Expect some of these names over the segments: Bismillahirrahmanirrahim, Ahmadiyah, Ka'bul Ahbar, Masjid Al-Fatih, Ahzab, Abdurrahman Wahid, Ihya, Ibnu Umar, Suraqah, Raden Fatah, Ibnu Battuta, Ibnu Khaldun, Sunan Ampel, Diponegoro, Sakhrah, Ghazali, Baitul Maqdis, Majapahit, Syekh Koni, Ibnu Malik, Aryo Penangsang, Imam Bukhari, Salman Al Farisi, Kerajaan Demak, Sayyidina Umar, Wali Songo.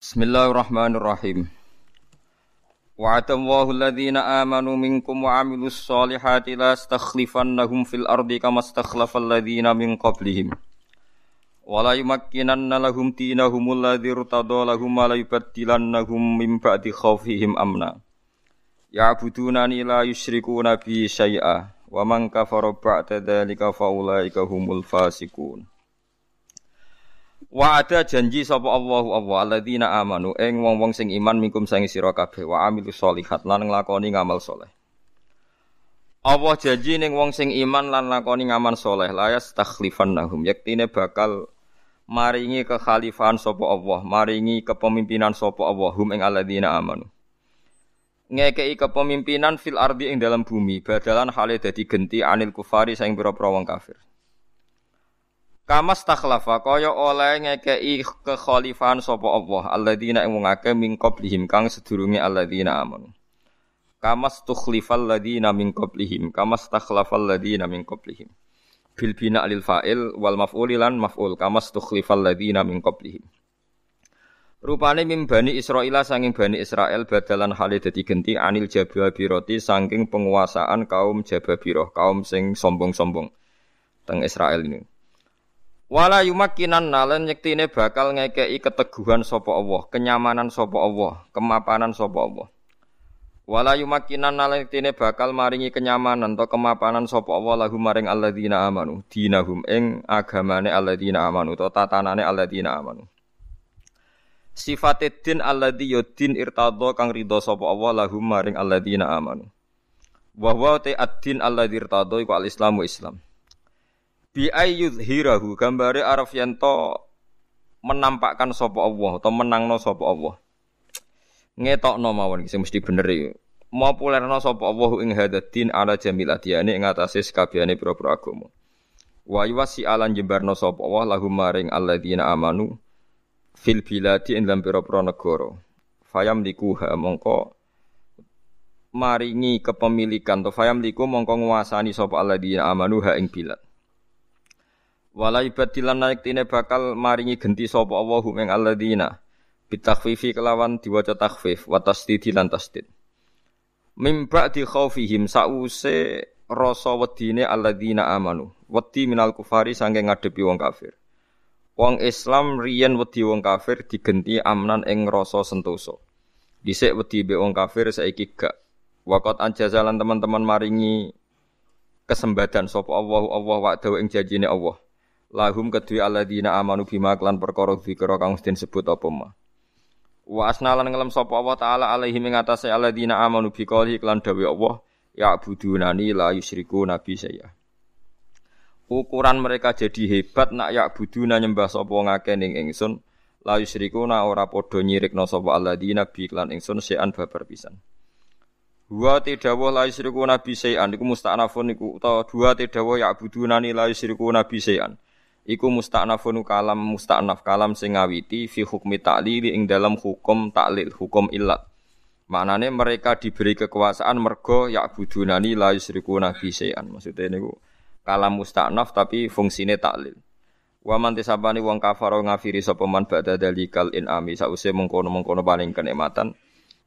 Bismillahirrahmanirrahim. Wa'atamwahu alladhina amanu minkum wa'amilus solihati la stakhlifannahum fil ardi kama stakhlafal ladhina min qablihim. Wala yumakkinanna lahum dinahumul ladhir tadolahum wala yubaddilannahum min ba'di khawfihim amna. Ya'budunani la yushrikuna bi syai'a wa man kafara ba'da dhalika faulaika humul fasiqun. Wa ada janji sapa Allahu Allah alladzina amanu ing wong-wong sing iman minkum sangi sira kabeh wa amilus sholihat lan nglakoni ngamal saleh. Allah janji ning wong sing iman lan lakoni ngamal saleh la yastakhlifannahum yaktine bakal maringi kekhalifahan sapa Allah, maringi kepemimpinan sapa Allah hum ing alladzina amanu. Ngekei kepemimpinan fil ardi ing dalam bumi badalan hale dadi genti anil kufari saing pira-pira wong kafir. Kama stakhlafa kaya oleh ngekei kekhalifahan sapa Allah alladzina ing wong akeh min qablihim kang sedurunge alladzina amanu. Kama stukhlifal ladina min qablihim kama stakhlafal ladina min qablihim bil bina lil fa'il wal maf'ul lan maf'ul kama stukhlifal ladina min qablihim. Rupane min Bani Israila saking Bani Israel badalan hale dadi genti anil jababirati saking penguasaan kaum Jababirah, kaum sing sombong-sombong teng Israel ini. Wala yumakkinan lan yektine bakal ngekei keteguhan sapa Allah, kenyamanan sapa Allah, kemapanan sapa Allah. Wala yumakkinan lan yektine bakal maringi kenyamanan atau kemapanan sapa Allah lahum maring alladzina amanu, dinahum ing agamane alladzina amanu atau tatanane alladzina amanu. Sifate din alladzi yudin irtadha kang ridha sapa Allah lahum maring alladzina amanu. Wa huwa ta'addin alladzi irtadha iku al-islamu Islam. Bi ayyuzhirahu gambare araf yanto menampakkan sapa Allah atau menangno sapa Allah. Ngetokno mawon sing mesti bener iki. Mopulerno sapa Allah ing hadatin ala jamil adiyane ing atase sakabehane pira-pira agama. Wa yuwasi alan jembarno sapa Allah lahum maring alladzina amanu fil biladi ing lan pira-pira negara. Fayam likuha mongko maringi kepemilikan to fayam liku mongko nguasani sapa alladzina amanu ha ing bilad. Walai batilan naik tine bakal maringi genti sapa Allahu ing alladzina bitakhfifi kelawan diwaca takhfif wa tasdid lan tasdid mim ba'di khaufihim sa'use rasa wedine alladzina amanu wedi minal kufari saking ngadepi wong kafir. Wong Islam riyen wedi wong kafir digenti amnan ing rasa sentosa. Dhisik wedi mbek wong kafir saiki gak. Waqat anjazalan teman-teman maringi kesembadan sapa Allahu Allah wa'dahu ing janjine Allah. Lahum kedui alladzina amanu bima klan perkara dzikra kang den sebut apa ma. Wa asnalan ngelem sapa Allah taala alaihi ing atase alladzina amanu bi qali klan dawuh Allah ya budunani la yusyriku nabi saya. Ukuran mereka jadi hebat nak ya buduna nyembah sapa ngake ning ingsun la yusyriku na ora padha nyirikna sapa alladzina bi klan ingsun sean babar pisan. Dua tidawah la yusyriku nabi saya niku musta'nafun niku utawa dua tidawah ya budunani la yusyriku nabi saya. Iku musta'nafun kalam musta'naf kalam sing ngawiti fi hukmi ta'lil ing dalam hukum ta'lil hukum illat. Maknane mereka diberi kekuasaan mergo ya'budunani la yusyrikuna bi syai'an. Maksude niku kalam musta'naf tapi fungsine ta'lil. Wa man tisabani wong kafara ngafiri sapa man ba'da dalikal inami sause mengkono-mengkono paling kenikmatan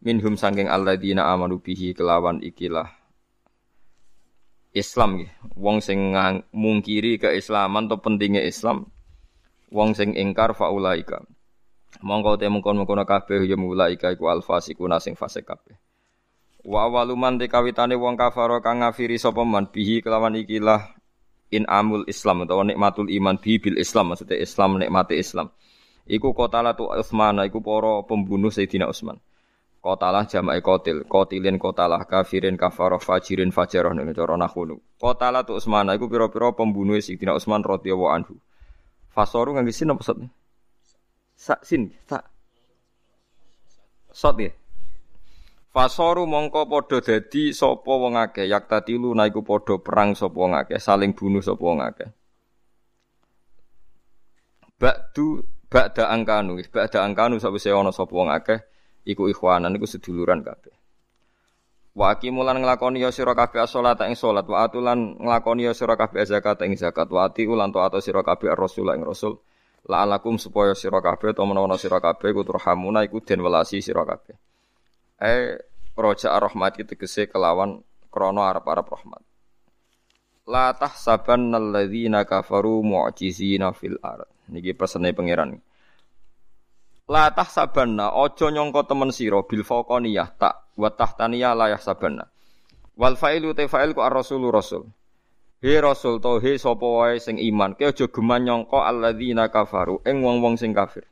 minhum saking alladzina amanu bihi kelawan ikilah Islam nggih, wong sing mungkiri keislaman to pentinge Islam, wong sing ingkar faulaika. Monggo te mungkon-mungkon kabeh ya mulaika iku alfasikuna sing fasik kabeh. Wa waluman te kawitane wong kafara kang ngafiri sapa man bihi kelawan ikilah inamul Islam utawa nikmatul iman bi bil Islam maksude Islam nikmate Islam. Iku qatalah tu Utsman, iku para pembunuh Sayyidina Usman. Kotalah jama'i kotil, kotilin kotalah, kafirin kafaroh, fajirin fajaroh, ini cara nakhunu. Kotalah tu Usman, aku pira-pira pembunuh Sayyidina Usman radhiyallahu anhu. Fasoru ngangge sin apa sot? Sin, tak. Sot ya? Fasoru mongko podo dadi sopo wong akeh, yak tatilu naiku podo perang sopo wong akeh, saling bunuh sopo wong akeh. Ba'da angkanu sawise ana sapa wong akeh. Iku ikhwanan iku seduluran kabeh. Wa aqimulan nglakoni ya sira kabeh salat ing salat, wa atulan nglakoni ya sira kabeh zakat ing zakat, wa ati ulan to ato sira kabeh rasul ing rasul, la'alakum supaya sira kabeh ta menawa sira kabeh kuturhamuna iku den welasi sira kabeh. Roja ar-rahmat iki tegese kelawan krana arep-arep rahmat. La tahsabannal ladzina kafaru mu'jizina fil ard. Niki pesene pangeran. La tahsabanna aja nyangka temen sira bil faqaniyah tak wa tahtaniyah la yahsabanna. Wal fa'ilu tafa'il ku ar-rasulu rasul. He rasul to he sapa wae sing iman ki aja geman nyangka alladzina kafaru ing wong-wong sing kafir.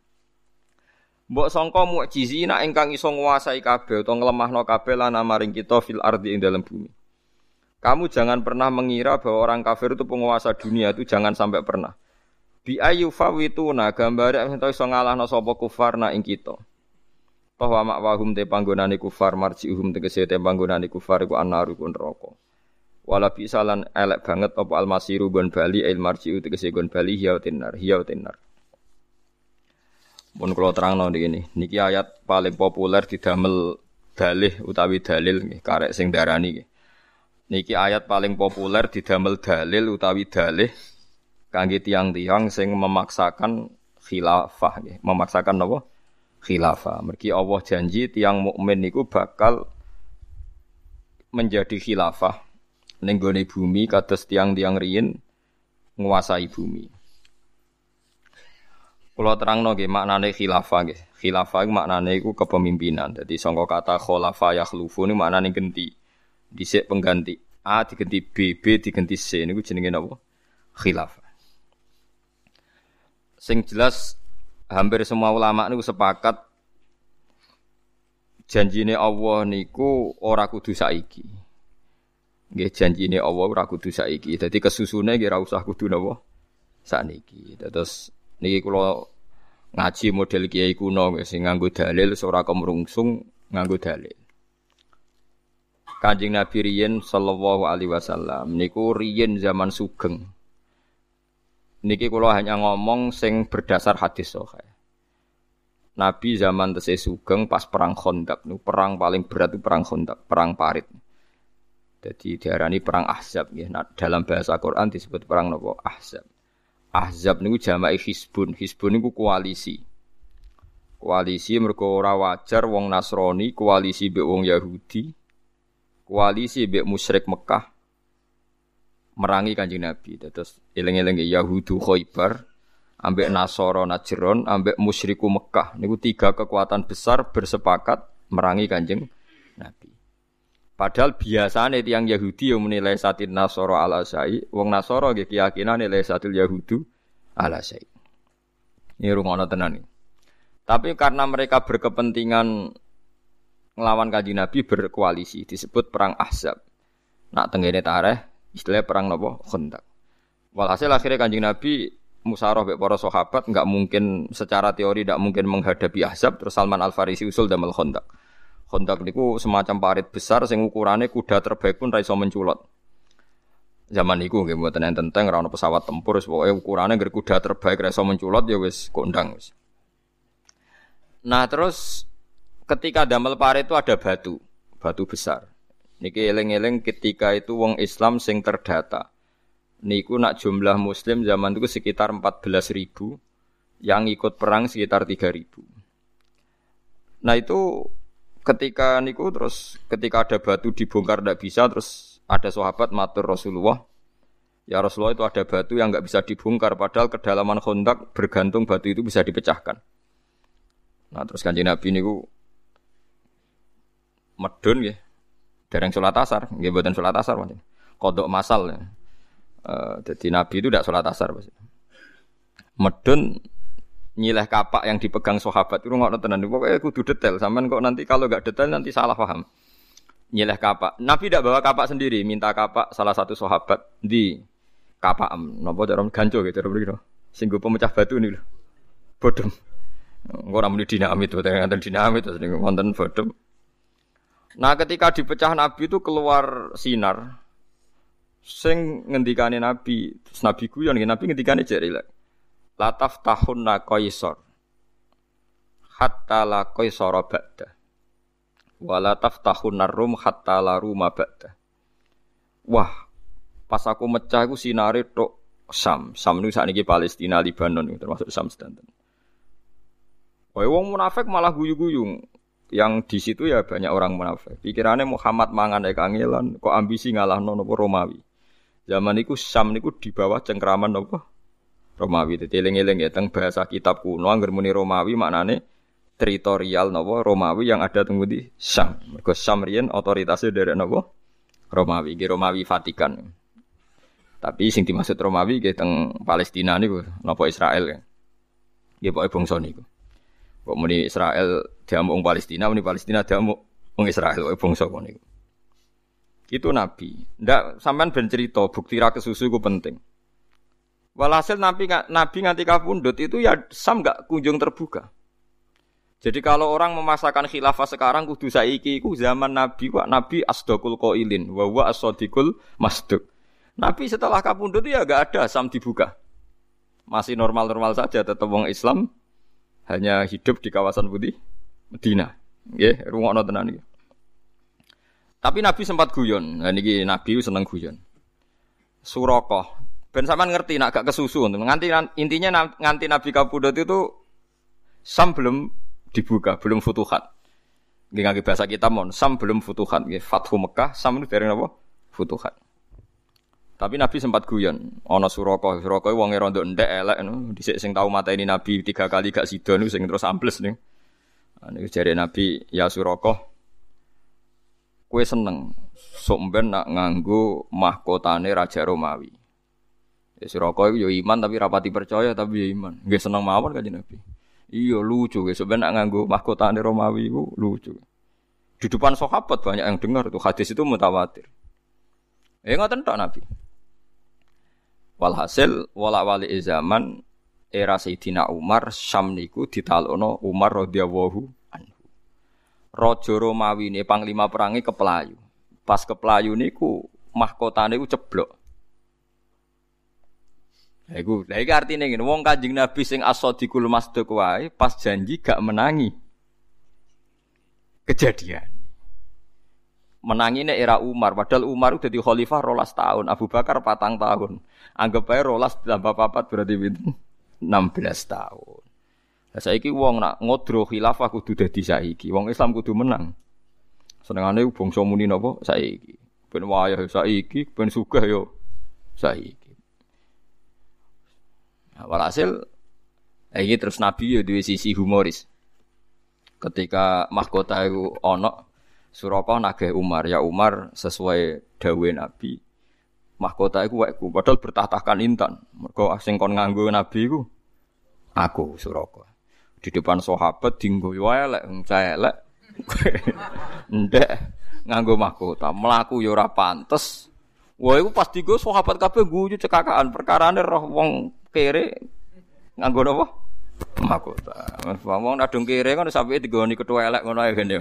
Mbok sangka mukjizina ingkang iso nguasai kabeh utawa nglemahno kabeh lan maring kita fil ardi ing dalem bumi. Kamu jangan pernah mengira bahwa orang kafir itu penguasa dunia, itu jangan sampai pernah. Bi ayu fawituna gambare ento iso ngalahno sapa kufar na ing kita. Toh wa ma'wahum te panggonane kufar marji'uhum tegese te panggonane kufar iku anaru kun neraka. Wala bisalan elek banget apa almasiru gon bali il marji'u tegese gon bali hiya tenar. Mun kula terangno niki ayat paling populer didamel dalih utawi dalil nggih karek sing darani nggih. Niki ayat paling populer didamel dalil utawi dalih kangge tiyang-tiyang sing memaksakan khilafah nggih. Memaksakan napa? Khilafah. Mergi Allah janji tiyang mukmin niku bakal menjadi khilafah ning gone bumi kados tiang-tiang riyin nguasai bumi. Kula terangno nggih maknane khilafah nggih. Khilafah iku maknane iku kepemimpinan. Dadi sangka kata khulafa yakhlufu niku maknane ganti. Dhisik pengganti A diganti B, B diganti C niku jenenge napa? Khilafah. Sing jelas hampir semua ulama niku sepakat janjine Allah niku ora kudu saiki. Nggih janjine Allah ora kudu saiki. Dadi kesusune nggih ora usah kudu napa saniki. Terus niki kula ngaji model kiai kuno nggih sing nganggo dalil ora kemrungsung nganggo dalil. Kanjeng Nabi riyen sallallahu alaihi wasallam niku riyen zaman sugeng. Niki kula hanya ngomong sing berdasar hadis sahih. Nabi zaman tesih sugeng pas perang Khandaq niku perang paling berat itu perang Khandaq, perang parit. Jadi diarani perang Ahzab ya. Nah, dalam bahasa Quran disebut perang napa? Ahzab. Ahzab niku jamake hizbun. Hizbun niku koalisi. Koalisi mergo ora wajar wong Nasrani koalisi mbek wong Yahudi, koalisi mbek musyrik Mekah merangi Kanjeng Nabi. Terus eling-eling Yahudu Khaibar, ambek Nasara Najran, ambek musyriku Mekah. Niku tiga kekuatan besar bersepakat merangi Kanjeng Nabi. Padahal biasane tiyang Yahudi yo menilai satil Nasara al-Asai, wong Nasara nggih keyakinane nilai satil Yahudu al-Asai. Ini rungono tenan iki. Tapi karena mereka berkepentingan nglawan Kanjeng Nabi berkoalisi disebut perang Ahzab. Nak tengene tarikh istilah perang napa Khandaq. Walhasil akhirnya Kanjeng Nabi musyawarah mbek para sahabat enggak mungkin secara teori ndak mungkin menghadapi Ahzab terus Salman Al Farisi usul damel Khandaq. Khandaq niku semacam parit besar sing ukurane kuda terbaik pun ra iso menculot. Zaman niku nggih mboten enten teng ora ono pesawat tempur wis pokoke ukurane ngger kuda terbaik ra iso menculot ya wis kondang wis. Nah, terus ketika damel parit itu ada batu, batu besar. Niki eling-eling ketika itu wong Islam sing terdata. Niku nak jumlah muslim zaman niku sekitar 14.000, yang ikut perang sekitar 3.000. Nah, itu ketika niku terus ketika ada batu dibongkar tidak bisa terus ada sahabat matur Rasulullah, ya Rasulullah itu ada batu yang nggak bisa dibongkar padahal kedalaman Khandaq bergantung batu itu bisa dipecahkan. Nah terus Kanjeng Nabi niku medun ya, dereng sholat asar, nggih mboten sholat asar pancen. Kodok masal. Jadi Nabi itu tidak sholat asar pasti. Medun nyileh kapak yang dipegang sahabat itu ngono tenan pokoke kudu detail sampean kok nanti kalau enggak detail nanti salah paham. Nyileh kapak. Nabi ndak bawa kapak sendiri, minta kapak salah satu sahabat di kapak napa cara ganco gitu mriki to. Sing go pemecah batu niku lho. Bodom. Engko ora muni dinamit, wonten dinamit terus niku wonten bodom. Nah, ketika dipecah Nabi itu keluar sinar. Sing ngendikane Nabi, terus Nabi guyon nggih Nabi ngendikane jek rilek. Lataf tahunna qaisar hatta la qaisara ba'da wa lataf tahunna rum hatta la ruma ba'da. Wah, pas aku mecah iku sinare tok Sam niku sakniki Palestina, Lebanon termasuk Sam sedanten. Wae wong munafik malah guyu-guyu. Yang di situ ya banyak orang munafik. Pikirannya Muhammad mangan ae kangelan, kok ambisi ngalahno napa Romawi. Zaman niku Sam niku di bawah cengkraman napa Romawi. Dadi eling-eling ya teng bahasa kitab kuno angger muni Romawi maknane teritorial napa Romawi yang ada teng pundi Sam. Mergo Sam riyen otoritasé derek napa Romawi, iki Romawi Vatikan. Tapi sing dimaksud Romawi nggih teng Palestina niku napa Israel ya. Nggih pokoke bangsa niku. Kok muni Israel diamuk wong Palestina, muni Palestina diamuk wong Israel, pokoke bangsa kono niku. Itu Nabi. Ndak sampean ben cerita bukti ra kesusu iku penting. Walhasil Nabi nganti kapundhut itu ya Sam gak kunjung terbuka. Jadi kalau orang memasakkan khilafah sekarang kudu saiki iku zaman Nabi, wa Nabi asdaqul qailin wa huwa as-sadiqul masduq. Nabi setelah kapundhut ya enggak ada Sam dibuka. Masih normal-normal saja tetap wong Islam hanya hidup di kawasan putih Madinah. Nggih, rungokno tenan iki. Tapi Nabi sempat guyon. Lah niki Nabi seneng guyon. Suraqah. Ben sampean ngerti nek gak kesusu. Nganti intinya nganti Nabi kapundhut itu Sam belum dibuka, belum futuhat. Nggih ngangge bahasa kita mon, Sam belum futuhat nggih. Fathu Mekah, Sam niku dereng napa? Futuhat. Tapi Nabi sempat guyon, ana Suraqah, Suraqah wonge rondo ndek elek ngono. Dhisik sing tau mateni Nabi 3 kali gak sida niku sing terus ambles niku. Niku jare Nabi, "Ya Suraqah, kowe seneng sok mben nak nganggo mahkotane Raja Romawi." Ya Suraqah iku yo iman tapi rapati percaya tapi yo iman. Nggih seneng mawon kanjeng Nabi. Iya lucu ge sampeyan nak nganggo mahkotane Romawi iku lucu. Di depan sahabat banyak yang dengar tuh hadis itu mutawatir. Ya ngoten tok Nabi. Walhasil walak-walik zaman era Sayyidina Umar Syam niku ditalono Umar radhiyallahu anhu. Raja Romawi ne panglima perangi keplayu. Pas keplayu niku mahkotane iku ceblok. Lha iki artine ngene, wong Kanjeng Nabi sing as-sadiqul masduq wae pas janji gak menangi. Kejadian. Menangine era Umar, padahal Umar udah di khalifah 12 tahun, Abu Bakar 4 tahun. Anggap ae 12 tambah 4 berarti 16 tahun. Lah saiki wong nak ngodro khilafah kudu dadi saiki. Wong Islam kudu menang. Senengane bangsa muni napa saiki. Ben wayah saiki, ben sugih ya saiki. Walhasil, ini terus Nabi ya duwe sisi humoris. Ketika mahkota itu onok, Suraqah nageh Umar. Ya Umar, sesuai dawe Nabi, mahkota itu waku. Padahal bertahtakan intan. Mergo sing kon nganggo Nabi itu, aku Suraqah. Di depan sahabat dinggo elek, cah elek. Ndek nganggo mahkota, mlaku ya ora pantes. Wah, iku pas dinggo sahabat kabeh guyu cekakan perkarane roh wong kere nganggo napa mahkota. Wong adung kere kan sampe digoni ketua elek ngono ae gene.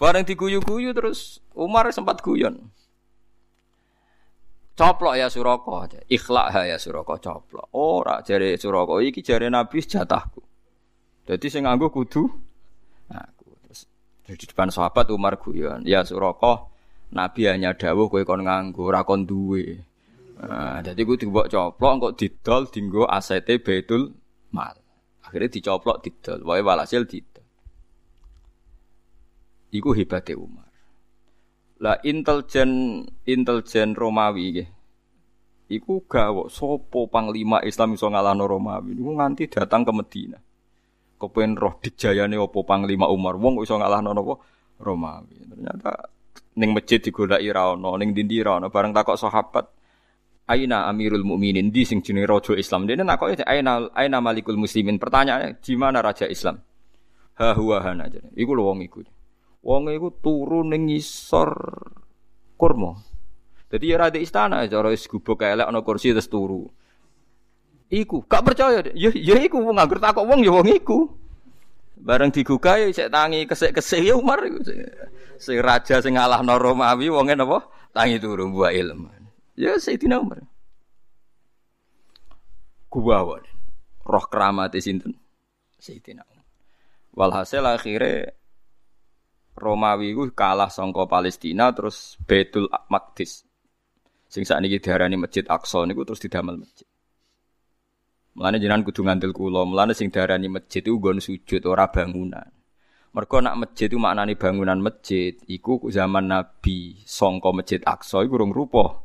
Bareng diguyu-guyu terus Umar sempat guyon. Coplok ya Suraqah. Ikhlak ya Suraqah coplok. Ora jare Suraqah iki jare Nabi jatahku. Dadi sing nganggo kudu aku. Terus di depan sahabat Umar guyon. Ya Suraqah, Nabi hanya dawuh kowe kon nganggo ora kon duwe. Nah, jadi aku dibuat coplok, kok didol, dinggo aset Baitul Mal. Akhirnya dicoplok, didol, wae walhasil didol. Iku hebatnya Umar. Lah intelijen Romawi, iku gawok sopo panglima Islam iso ngalahno Romawi. Iku nganti datang ke Medina. Kepen roh dijayane opo panglima Umar, wong kok iso ngalahno nopo Romawi. Ternyata ning masjid digolaki ra ono, ning ndi ra ono, bareng takok sahabat. Aina Amirul Mukminin di sing jenenge raja Islam. Dene nakoke aina Malikul Muslimin. Pertanyaane di mana raja Islam? Ha huwa hana jane. Iku lho wong iku. Wong iku turu ning ngisor kurma. Dadi ora di istana, cara wis gubuk elek ana kursi terus turu. Iku, gak percaya. Ya iku wong nganggur takok wong ya wong iku. Bareng digugah ya sik tangi kesik-kesik ya Umar iku. Sing raja sing ngalahno Romawi wonge napa? Tangi turu buah ilmu. Ya Sayyidina Umar. Kuwawa. Roh keramate sinten? Sayyidina Umar. Walhasil akhire Romawi ku kalah sangka Palestina terus Baitul Maqdis. Sing sakniki diarani Masjid Al-Aqsa niku terus didamel masjid. Mulane jenengan kudu ngandel kula, mulane sing diarani masjid iku nggon sujud ora bangunan. Mergo nek masjid iku maknane bangunan masjid, iku zaman Nabi sangka Masjid Al-Aqsa iku urung rupa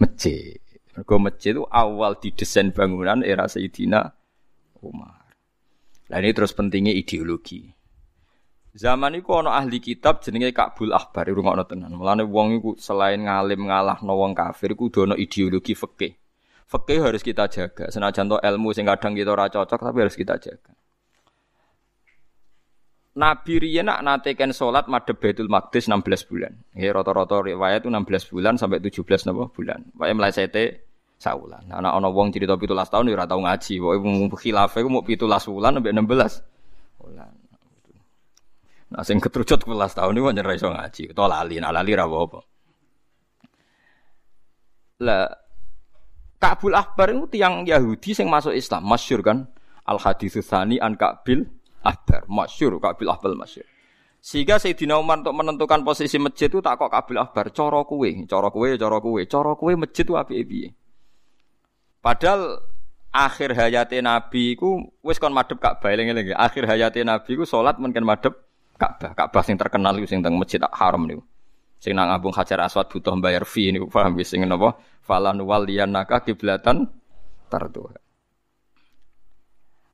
masjid. Mergo masjid itu awal didesain bangunan era Sayyidina Umar. Lah ini terus pentingnya ideologi. Zaman iku ana ahli kitab jenenge Ka'bul Ahbar, rungokno tenan. Mulane wong iku selain ngalim ngalahno wong kafir iku kudu ana ideologi fikih. Fikih harus kita jaga. Senajan to ilmu sing kadang kita ora cocok tapi harus kita jaga. Nabi riyen nak nateken salat madhep Baitul Maqdis 16 bulan. Nggih rata-rata riwayat itu 16 bulan sampai 17 napa bulan. Wae mlesete saulan. Ana ana wong cerita 17 tahun ya ora tau ngaji. Pokoke khilafe iku mung 17 bulan sampai 16 bulan. Nah, sing ketrucut 11 tahun iki pancen ra iso ngaji, to lali ra apa-apa. Lah Ka'bul Ahbar itu tiyang Yahudi sing masuk Islam, masyhur kan? Al-Haditsus Tsani an Ka'bil Ahbar, masyhur Ka'bil Ahbar masyhur. Sehingga Sayyidina Umar untuk menentukan posisi masjid itu tak kok Ka'bil Ahbar, cara kowe masjid ku apike piye. Padahal akhir hayate Nabi ku wis kon madhep Ka'bah eling-eling. Akhir hayate Nabi ku salat menken madhep Ka'bah sing terkenal iku sing teng Masjid Haram niku. Sing nang ambung Hajar Aswad butuh mbayar fee niku paham wis sing napa? Falan waliyanaka kiblatan tartu.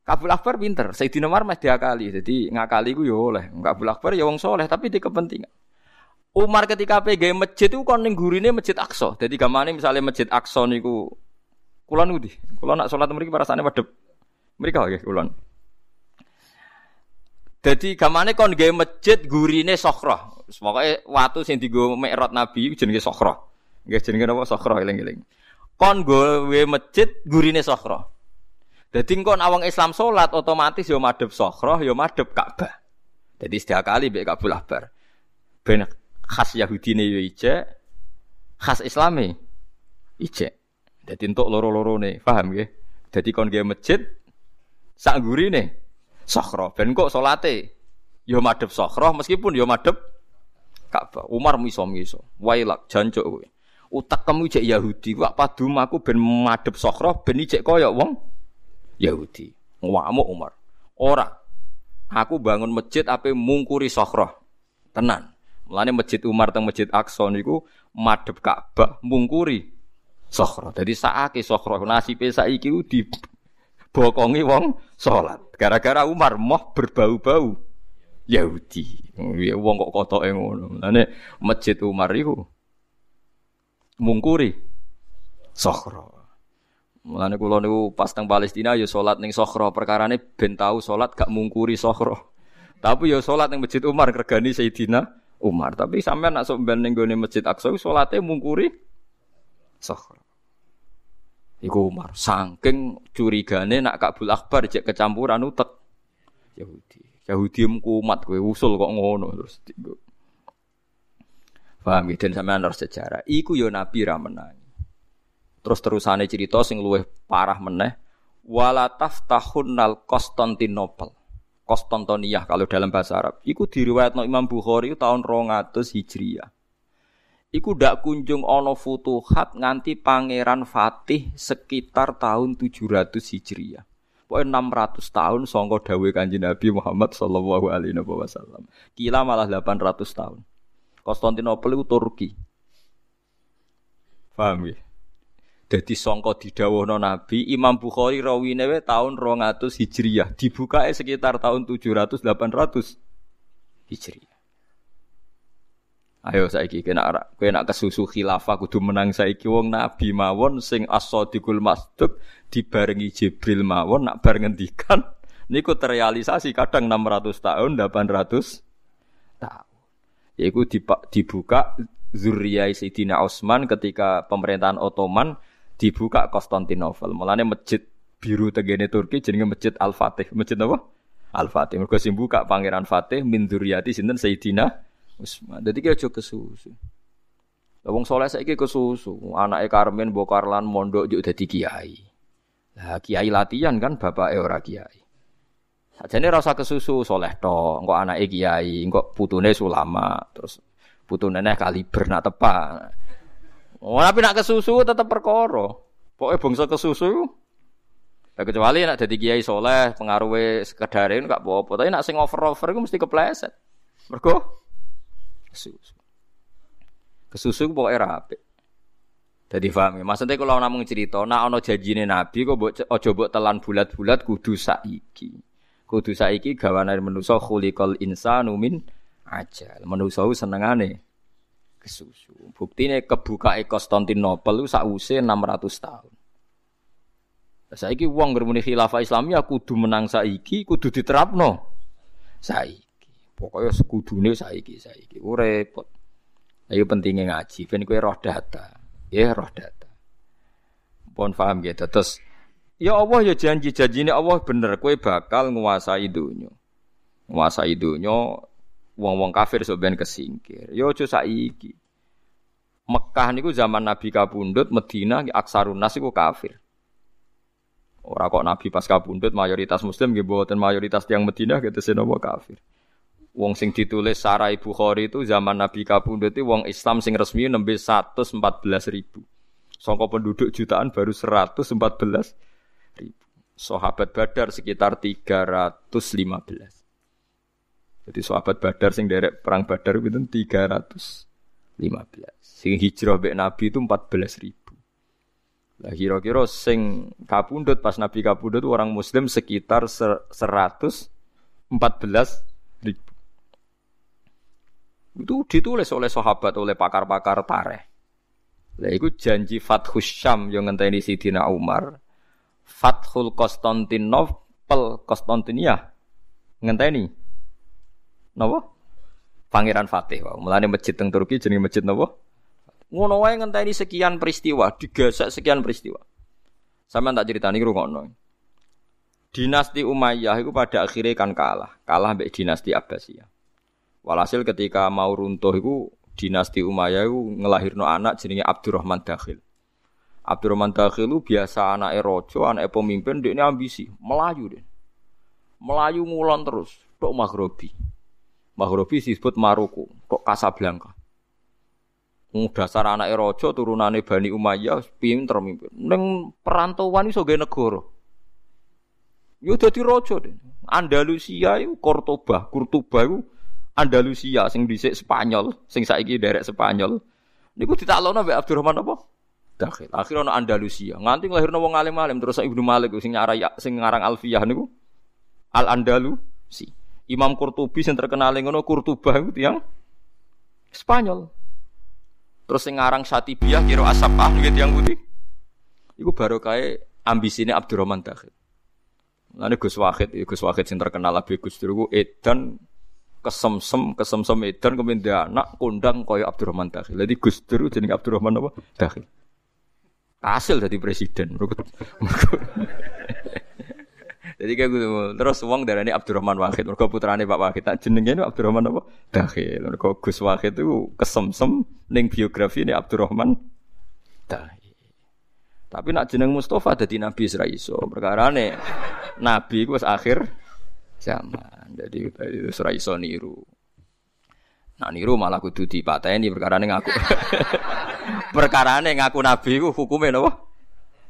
Ka'bul Ahbar pinter, Sayyidina Umar mesti akali. Dadi ngakali ku yo oleh. Ka'bul Ahbar ya wong saleh tapi di kepentingan. Umar ketika gawe masjid iku kon ning gurine Masjid Aqsa. Dadi gamane misale Masjid Aqsa niku kulon niku di. Kulon nak salat mriki rasane padhep. Mriki nggih kulon. Jadi gamane kon gawe masjid gurine Sakhrah. Pokoke watu sing dienggo mi'raj Nabi jenenge Sakhrah. Nggih jenenge napa Sakhrah eling-eling. Kon gawe masjid gurine Sakhrah. Dadi kon awang Islam salat otomatis ya madhep Sakhrah, ya madhep Ka'bah. Dadi sedia kali mbek Ka'bul Ahbar. Ben khas Yahudine ya ijek, khas Islame ijek. Dadi entuk loro-lorone, paham nggih? Dadi kon gawe masjid sak gurine Sakhrah, ben kok salate ya madhep Sakhrah meskipun ya madhep Ka'bah. Umar miso-miso, wailak jancuk kowe. Utek kamu jek Yahudi, wak padum aku ben madhep Sakhrah ben ijek koyo wong Yahudi. Ngwamuk Umar. Ora. Aku bangun masjid ape mungkuri Sakhrah. Tenan. Mulane masjid Umar teng Masjid Aqsa niku madhep Ka'bah mungkuri Sakhrah. Dadi sakake Sakhrah nasibe saiki ku di bokongi wong salat gara-gara Umar moh berbau-bau Yahudi. Ya wong kok kotoke ngono. Lane Masjid Umar iku mungkuri Sakhrah. Mulane kula niku pas teng Palestina ya salat ning Sakhrah, perkarane ben tau salat gak mungkuri Sakhrah. Tapi ya salat ning Masjid Umar regane Sayyidina Umar. Tapi sampean nak sok ben ning gone Masjid Aqsa salate mungkuri Sakhrah. Iku Umar saking curigane nak Ka'bul Ahbar jek kecampuran utek Yahudi. Yahudi mkumat kowe usul kok ngono terus. Paham iki den sampean harus sejarah. Iku yo Nabi ra menang. Terus terusane cerita sing luwih parah meneh wala taftahunnal Konstantinopel. Konstantiniyah kalau dalam bahasa Arab. Iku diriwayatno Imam Bukhari tahun 200 Hijriah. Iku ndak kunjung ana futuhat nganti Pangeran Fatih sekitar tahun 700 Hijriah. Pokoke 600 tahun sangka dawuh Kanjeng Nabi Muhammad sallallahu alaihi wasallam. Kila malah 800 tahun. Konstantinopel iku Turki. Paham ya? Dadi sangka didhawuhna Nabi, Imam Bukhari rawine we tahun 200 Hijriah, dibukake sekitar tahun 700 800 Hijriah. Ayo saiki kowe nak kesusu khilafah kudu menang saiki wong nabi mawon sing as-sadiqul masduq dibarengi Jibril mawon nak bar ngendikan niku terrealisasi kadang 600 tahun 800 tahun. Yaiku dibuka zuriyah Sayyidina Usman ketika pemerintahan Ottoman dibuka Konstantinopel. Mulane masjid biru tenggene Turki jenenge Masjid Al-Fatih. Masjid apa? Al-Fatih. Mergo sing buka Pangeran Fatih min zuriyati sinten Sayyidina Usman. Dadi ki aja kesusu. Lah wong saleh saiki kesusu, anake Karmen mbok arlan mondok yo dadi kiai. Lah kiai latihan kan bapake ora kiai. Sajane ora usah kesusu saleh tok, engko anake kiai, engko putune ulama, terus putune neh kaliber nak tepak. Oh, tapi nak kesusu tetap perkara. Pokoknya bangsa kesusu. Ya, kecuali nak jadi kiai soleh, pengaruhnya sekedarin, gak apa-apa. Tapi nak sing over-over itu mesti kepleset. Mergo kesusu. Kesusu pokoknya rapi. Jadi paham ya? Maksudnya kalau namung cerita, nak ono janjine Nabi, kok ojo mbok telan bulat-bulat kudu saiki. Kudu saiki gawanan manusa khuliqal insanu min ajal. Manusa senengane kesusu. Buktine kebukake Konstantinopel sakwise 600 tahun. Saiki wong ngremuni khilafah Islamiyah kudu menang saiki, kudu diterapno saiki. Pokoke sekudune saiki. Ku repot. Ayo pentinge ngaji, ben kowe roh data. Ya roh data. Pun paham ge gitu. Terus ya Allah ya janji-janjine Allah bener kowe bakal nguasai donya. Nguasai donya wong-wong kafir sok ben kesingkir. Ya aja saiki. Mekah niku zaman Nabi kapundhut, Madinah aksarunas iku kafir. Ora kok Nabi pas kapundhut mayoritas muslim nggih mboten mayoritas tiyang Madinah ketesen apa kafir. Wong sing ditulis Sarai Bukhari itu zaman Nabi kapundhut itu wong Islam sing resmi nembe 114.000. Saka penduduk jutaan baru 114.000. Sahabat Badar sekitar 315. Jadi sahabat Badar sing derek perang Badar itu 315. Sing hijrah mbek Nabi itu 14.000. Lah kira-kira sing kapundhut pas Nabi kapundhut itu orang muslim sekitar 114.000. Itu ditulis oleh sahabat, oleh pakar-pakar tarikh. Lah iku janji Fathus Syam yang ngenteni Sayyidina Umar. Fathul Konstantinopel, Konstantiniyah ngenteni napa? Pangeran Fatih. Mulane masjid teng Turki jenenge masjid napa? Ngono wae ngenteni sekian peristiwa, digasak sekian peristiwa. Sampeyan tak critani rungokno. Dinasti Umayyah iku pada akhirnya kan kalah mbek dinasti Abbasiyah. Walhasil ketika mau runtuh itu dinasti Umayyah itu ngelahirno anak jenenge Abdurrahman Dakhil. Abdurrahman Dakhil itu biasa anake raja, anake pemimpin, dekne ambisi, melayu deh. Melayu ngulon terus, tok Maghribi. Maghribi disebut Maroko, tok Casablanca. Dasar anake raja turunane Bani Umayyah pinter mimpin. Ning perantauan iso gawe negara. Yo dadi raja deh. Andalusia iku Kurtuba iku Andalusia sing dhisik Spanyol, sing saiki derek Spanyol. Niku ditaklono mbek Abdurrahman apa? Dakhil. Akhire ana Andalusia. Nganti lahirna wong alim-alim terus Ibnu Malik sing ngarang Alfiyah niku Al-Andalusi. Imam Kurtubi sing terkenal ngono Kurtuba iku tiyang Spanyol. Terus sing ngarang Syatibiyah kira Asapah niku tiyang putih. Iku barokahe ambisine Abdurrahman Dakhil. Lan Gus Wahid sing terkenal abe Gus Durku edan kesemsem edan kemudian anak kondang kaya Abdurrahman Dakhil. Jadi Gus Dur jeneng Abdurrahman apa? Dakhil. Hasil jadi presiden. Jadi kayak gitu. Terus wong darane Abdurrahman Wahid. Mergo putrane Pak Wahid tak jenenge Abdurrahman apa? Dakhil. Mergo Gus Wahid itu kesemsem ning biografine Abdurrahman Dakhil. Tapi nak jeneng Mustafa dadi nabi ora iso. Perkarane nabi iku wis akhir zaman. Jadi ora iso niru. Nah niru malah kudu dipateni perkarane ngaku nabi ku hukume napa?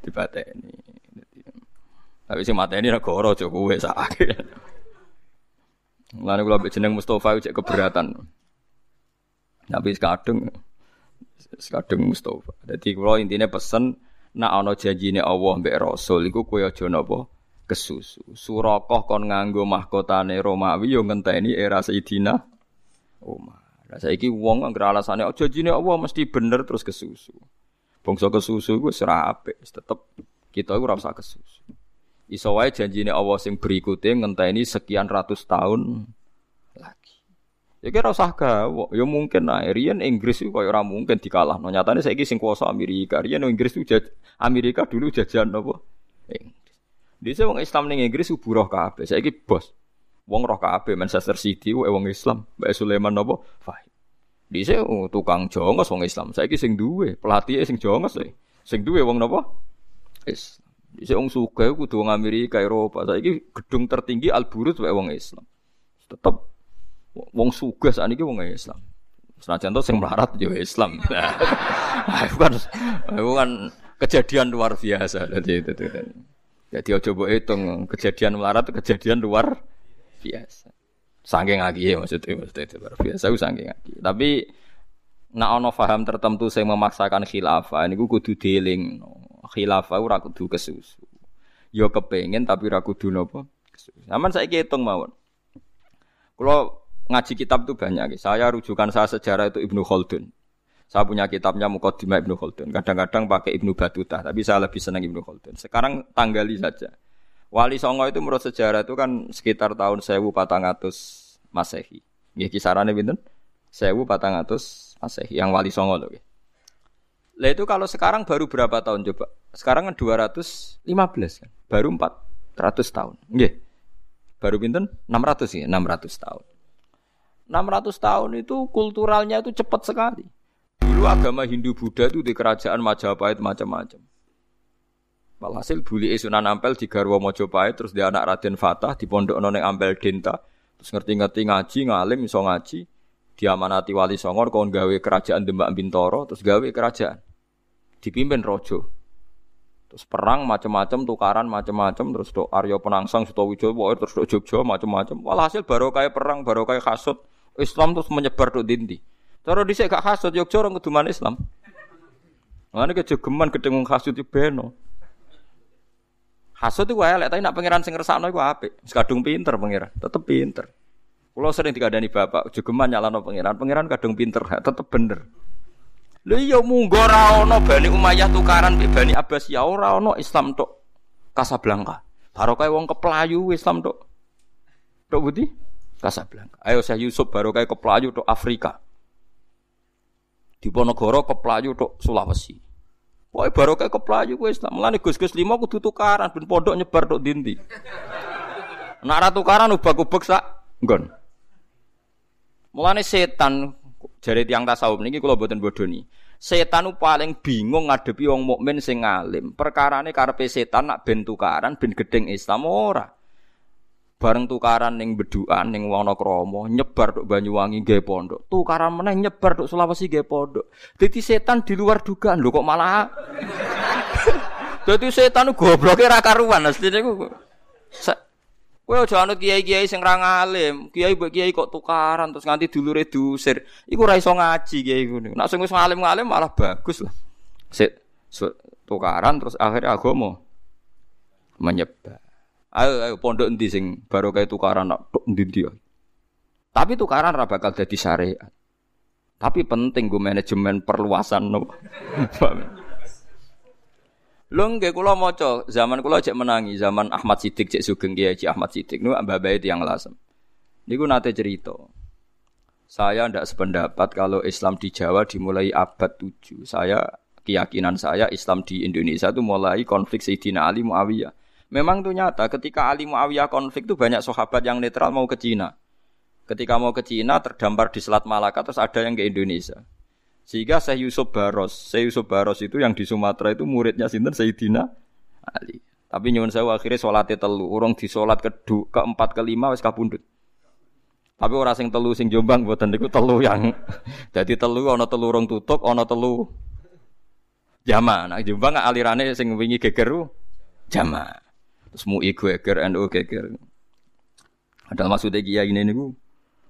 Dipateni. Tapi sing mateni negara aja kowe sakake. Lan kula mbek jeneng Mustofa cek keberatan. Tapi sekadung Mustofa. Dadi kula intine pesen nek ana janjine Allah mbek Rasul iku kowe aja napa? Kesusu. Suraqah kon nganggo mahkotane Romawi yo ngenteni era Sayyidina Umar. Lah saiki wong anggere alasane aja jine Allah mesti bener terus kesusu. Bangsa kesusu iku wis ora apik, tetep kita iku ora usah kesusu. Iso wae janjine Allah sing berikute ngenteni sekian ratus tahun lagi. Ya kira usah gawok, ya mungkin ae riyen Inggris iku koyo ora mungkin dikalahno. Nyatane saiki sing kuwasa Amerika, riyen Inggris iku Amerika dulu jajahan apa? Dise wong Islam ning Inggris buruh kabeh. Saiki bos. Wong roh kabeh Manchester City kuwi wong Islam. Mbak Sulaiman napa? Fahim. Dise tukang jongos wong Islam. Saiki sing duwe, pelatih sing jongos e. Sing duwe wong napa? Islam. Dise wong sugih kudu wong Amerika, Eropa. Saiki gedung tertinggi Al Burj wae wong Islam. Tetep wong sugih sakniki wong Islam. Senajan itu yang melarat ya Islam. Aku kan kejadian luar biasa. Jadi aku coba hitung kejadian melarat kejadian luar biasa. Saking lagi ya maksudnya itu luar biasa. Aku saking lagi. Tapi nak ono faham tertentu saya memaksakan khilafah. Ini aku kudu dealing khilafah. Aku ragu du kesusu. Yo kepengen tapi ragu du nopo. Namun saya hitung mawon. Kalau ngaji kitab itu banyak. Saya rujukan saya sejarah itu Ibnu Khaldun. Saya punya kitabnya Muqaddimah Ibnu Khaldun. Kadang-kadang pakai Ibnu Battuta, tapi saya lebih senang Ibnu Khaldun. Sekarang tanggali saja. Wali Songo itu menurut sejarah itu kan sekitar tahun 1400 Masehi. Nggih kisarane pinten? 1400 Masehi yang Wali Songo lho. Lah itu kalau sekarang baru berapa tahun coba? Sekarang kan 215 kan. Baru 400 tahun. Nggih. Baru pinten? 600 ya, 600 tahun. 600 tahun itu kulturalnya itu cepat sekali. Dulu agama Hindu-Buddha itu di kerajaan Majapahit macam-macam. Walhasil bulike Sunan Ampel di garwa Majapahit, terus di anak Raden Fatah di pondokno ning Ampel Denta, terus ngerti-ngerti ngaji, ngalim iso ngaji, diamanati Wali Songo kon gawe kerajaan Demak Bintoro, terus gawe kerajaan. Dipimpin raja. Terus perang macam-macam, tukaran macam-macam, terus do Aryo Penangsang Sutawijaya, terus do Jogja macam-macam. Walhasil barokah perang, barokah hasud, Islam terus menyebar do dindi. Cara dhisik gak hasud Jogja ora kuduman Islam. Ngene kejegeman gedengung hasud iki beno. Hasud iku elek, tapi nek pangeran sing ngersakno iku apik. Wis kadung pinter pangeran, tetep pinter. Kula sering dikandani bapak, jegeman nyalano pangeran, pangeran kadung pinter, tetep bener. Lha iya munggo ora ana Bani Umayyah tukaran pe Bani Abbasiyah, ora ana Islam tok Casablanca. Barokah wong keplayu Islam tok. Tok Budi Casablanca. Ayo Syekh Yusuf barokah keplayu tok Afrika. Diponegoro keplayu tok Sulawesi. Pokoke barokah keplayu kowe Islam. Mulane Gus-gus 5 kudu tukaran ben pondok nyebar tok dindi. Nek ora tukaran ubak-ubek sak nggon. Mulane setan jare tiyang tasawuf niki kula mboten bodoni. Setan paling bingung ngadepi wong mukmin sing alim. Perkarane karepe setan nak ben tukaran ben gedeng Islam ora. Bareng tukaran ning Beduan ning Wanakrama nyebar tok Banyuwangi nggih pondok. Tukaran meneh nyebar tok Sulawesi nggih pondok. Dadi setan di luar dugaan lho kok malah. Dadi setan gobloke ra karuan asline iku. Kowe aja anut kiai-kiai sing ra ngalim. Kiai mbok kiai kok tukaran terus nganti dulure diusir. Iku ora iso ngaji kiai ngono. Nek sing wis ngalim-ngalim malah bagus lah. Tukaran terus akhir agama menyebar. Ayo pondok endi sing barokah tukaran tok endi. Tapi tukaran ra bakal dadi syariat. Tapi penting go manajemen perluasan. Lho nggih kula maca, zaman kula cek menangi, zaman Ahmad Siddiq cek Sugeng Kiai Ahmad Siddiq niku Mbah Bae tiyang Lasem. Niku nate cerita. Saya ndak sependapat kalau Islam di Jawa dimulai abad 7. Saya keyakinan saya Islam di Indonesia itu mulai konflik Sayyidina Ali Muawiyah. Memang itu nyata ketika Ali Muawiyah konflik itu banyak sahabat yang netral mau ke Cina. Ketika mau ke Cina terdampar di Selat Malaka terus ada yang ke Indonesia. Sehingga Syekh Yusuf Baros itu yang di Sumatera itu muridnya sinten Sayyidina Ali. Tapi nyuwun sewu akhire salate telu, urung disolat keempat kelima wis kapundhut. Tapi ora sing telu sing Jombang mboten niku telu yang dadi telu ana telu urung tutup, ana telu jama. Nek Jombang alirane sing wingi geger jama. Terus mu'i geger NU geger. Padahal maksudnya kiai niku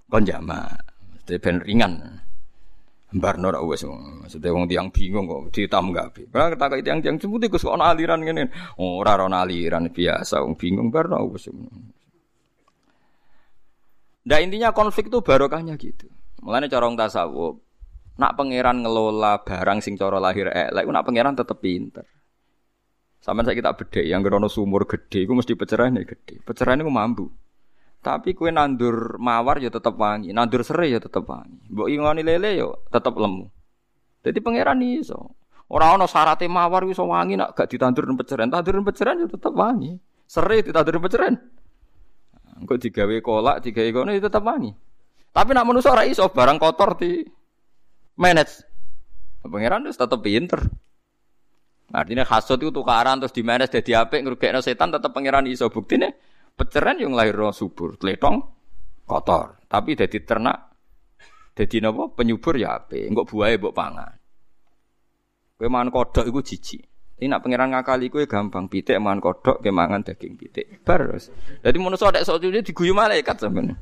kon jama, mesti ben ringan. Barno ra wis maksudnya wong tiyang bingung kok ditam gawe. Lah ketak tiyang-tiyang seputi Gus ana aliran ngene. Ora ana aliran biasa wong bingung barno wis. Nah intinya konflik itu barokahnya gitu. Mulane cara wong tasawuf nak pangeran ngelola barang sing cara lahir elek, nak pangeran tetep pinter. Sampeyan saiki tak bedheki yang ana sumur gedhe iku mesti pecerane gedhe. Pecerane ku mambu. Tapi kue nandur mawar ya tetap wangi, nandur serai ya tetap wangi. Mbok ingoni lele ya tetap lemu. Jadi pangeran iso. Ora ana syaraté mawar iso wangi nek gak ditandur peceran. Tanduran peceran ya tetap wangi. Serai ditandur peceran. Engko digawe kolak, digawe kono ya tetap wangi. Tapi nek manusa ora iso barang kotor di manage. Pangeran wis tetep pinter. Artinya hasud itu tukaran terus di manage dadi apik ngrugekno setan tetep pangeran iso buktine. Peceran yang lahir subur, tletong, kotor. Tapi jadi ternak, Jadi napa penyubur ya ape, engko buahe mbok pangan. Kowe mangan kodhok iku jijik. Ini nak pangeran ngakali kowe gampang pitik mangan kodhok ke mangan daging pitik. Bar. Dadi manusa nek sok dhewe diguyu malaikat sampeyan.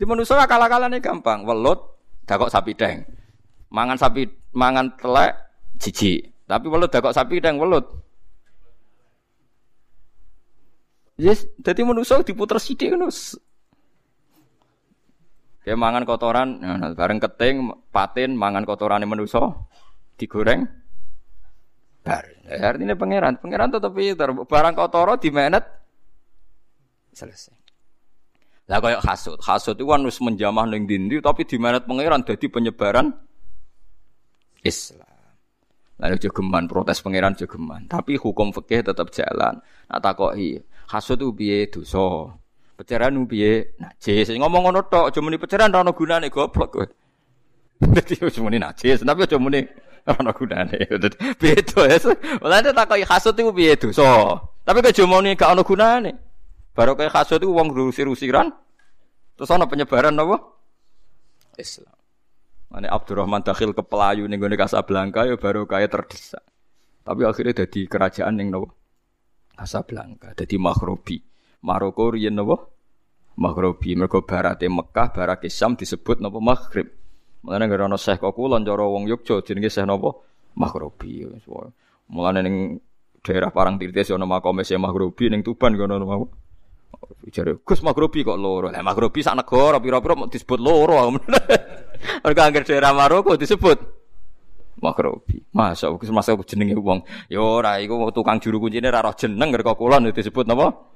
Di manusa akal-akalane gampang, welut dakok sapi deng. Mangan sapi mangan telek jijik. Tapi welut dakok sapi deng welut. Yes, dadi manusa diputer sithik ngono. Kayak mangan kotoran, nah, bareng keting, patin, mangan kotoran yang manusia, digoreng, bar. Ya, artinya pangeran, pangeran tetap pinter. Barang kotoran dimenet, selesai. Lah kayak hasut, hasut itu kan harus menjamah neng dindi, tapi dimenet pangeran jadi penyebaran Islam. Lalu jogeman protes pangeran jogeman, tapi hukum fikih tetap jalan. Natakohi, hasut itu biye dosa. Peceran ubiye najis. Ngomong ngono tok, aja muni peceran ora ono gunane goblok kowe. Dadi aja muni najis, tapi aja muni ora ono gunane. Beda ya. Ora tak kaya hasud iku piye dosa. Tapi aja muni gak ono gunane. Baru kaya hasud iku wong rusir-rusiran terus ana penyebaran apa? Islam. Mane Abdurrahman Dakhil kepelayu ning gone Casablanca ya baru kaya terdesak. Tapi akhirnya dadi kerajaan ning napa? Casablanca, dadi Maghribi. Maroko riyen napa? Maghribi, mergo barate Mekah, barake Syam disebut napa Maghrib. Mulane gara ana Syekh Koni lan cara wong Yogya jenenge Syekh napa? Maghribi. Mulane ning daerah Parangtirtis ana makome Syekh Maghribi ning Tuban kono napa? Jare Gus Maghribi kok loro. Lah Maghribi sak negara pira-pira mung disebut loro. Mergo angger daerah Maroko disebut Maghribi. Masa Gus masa jenenge wong. Ya ora iku tukang juru kuncine ra roh jeneng kok kula disebut napa?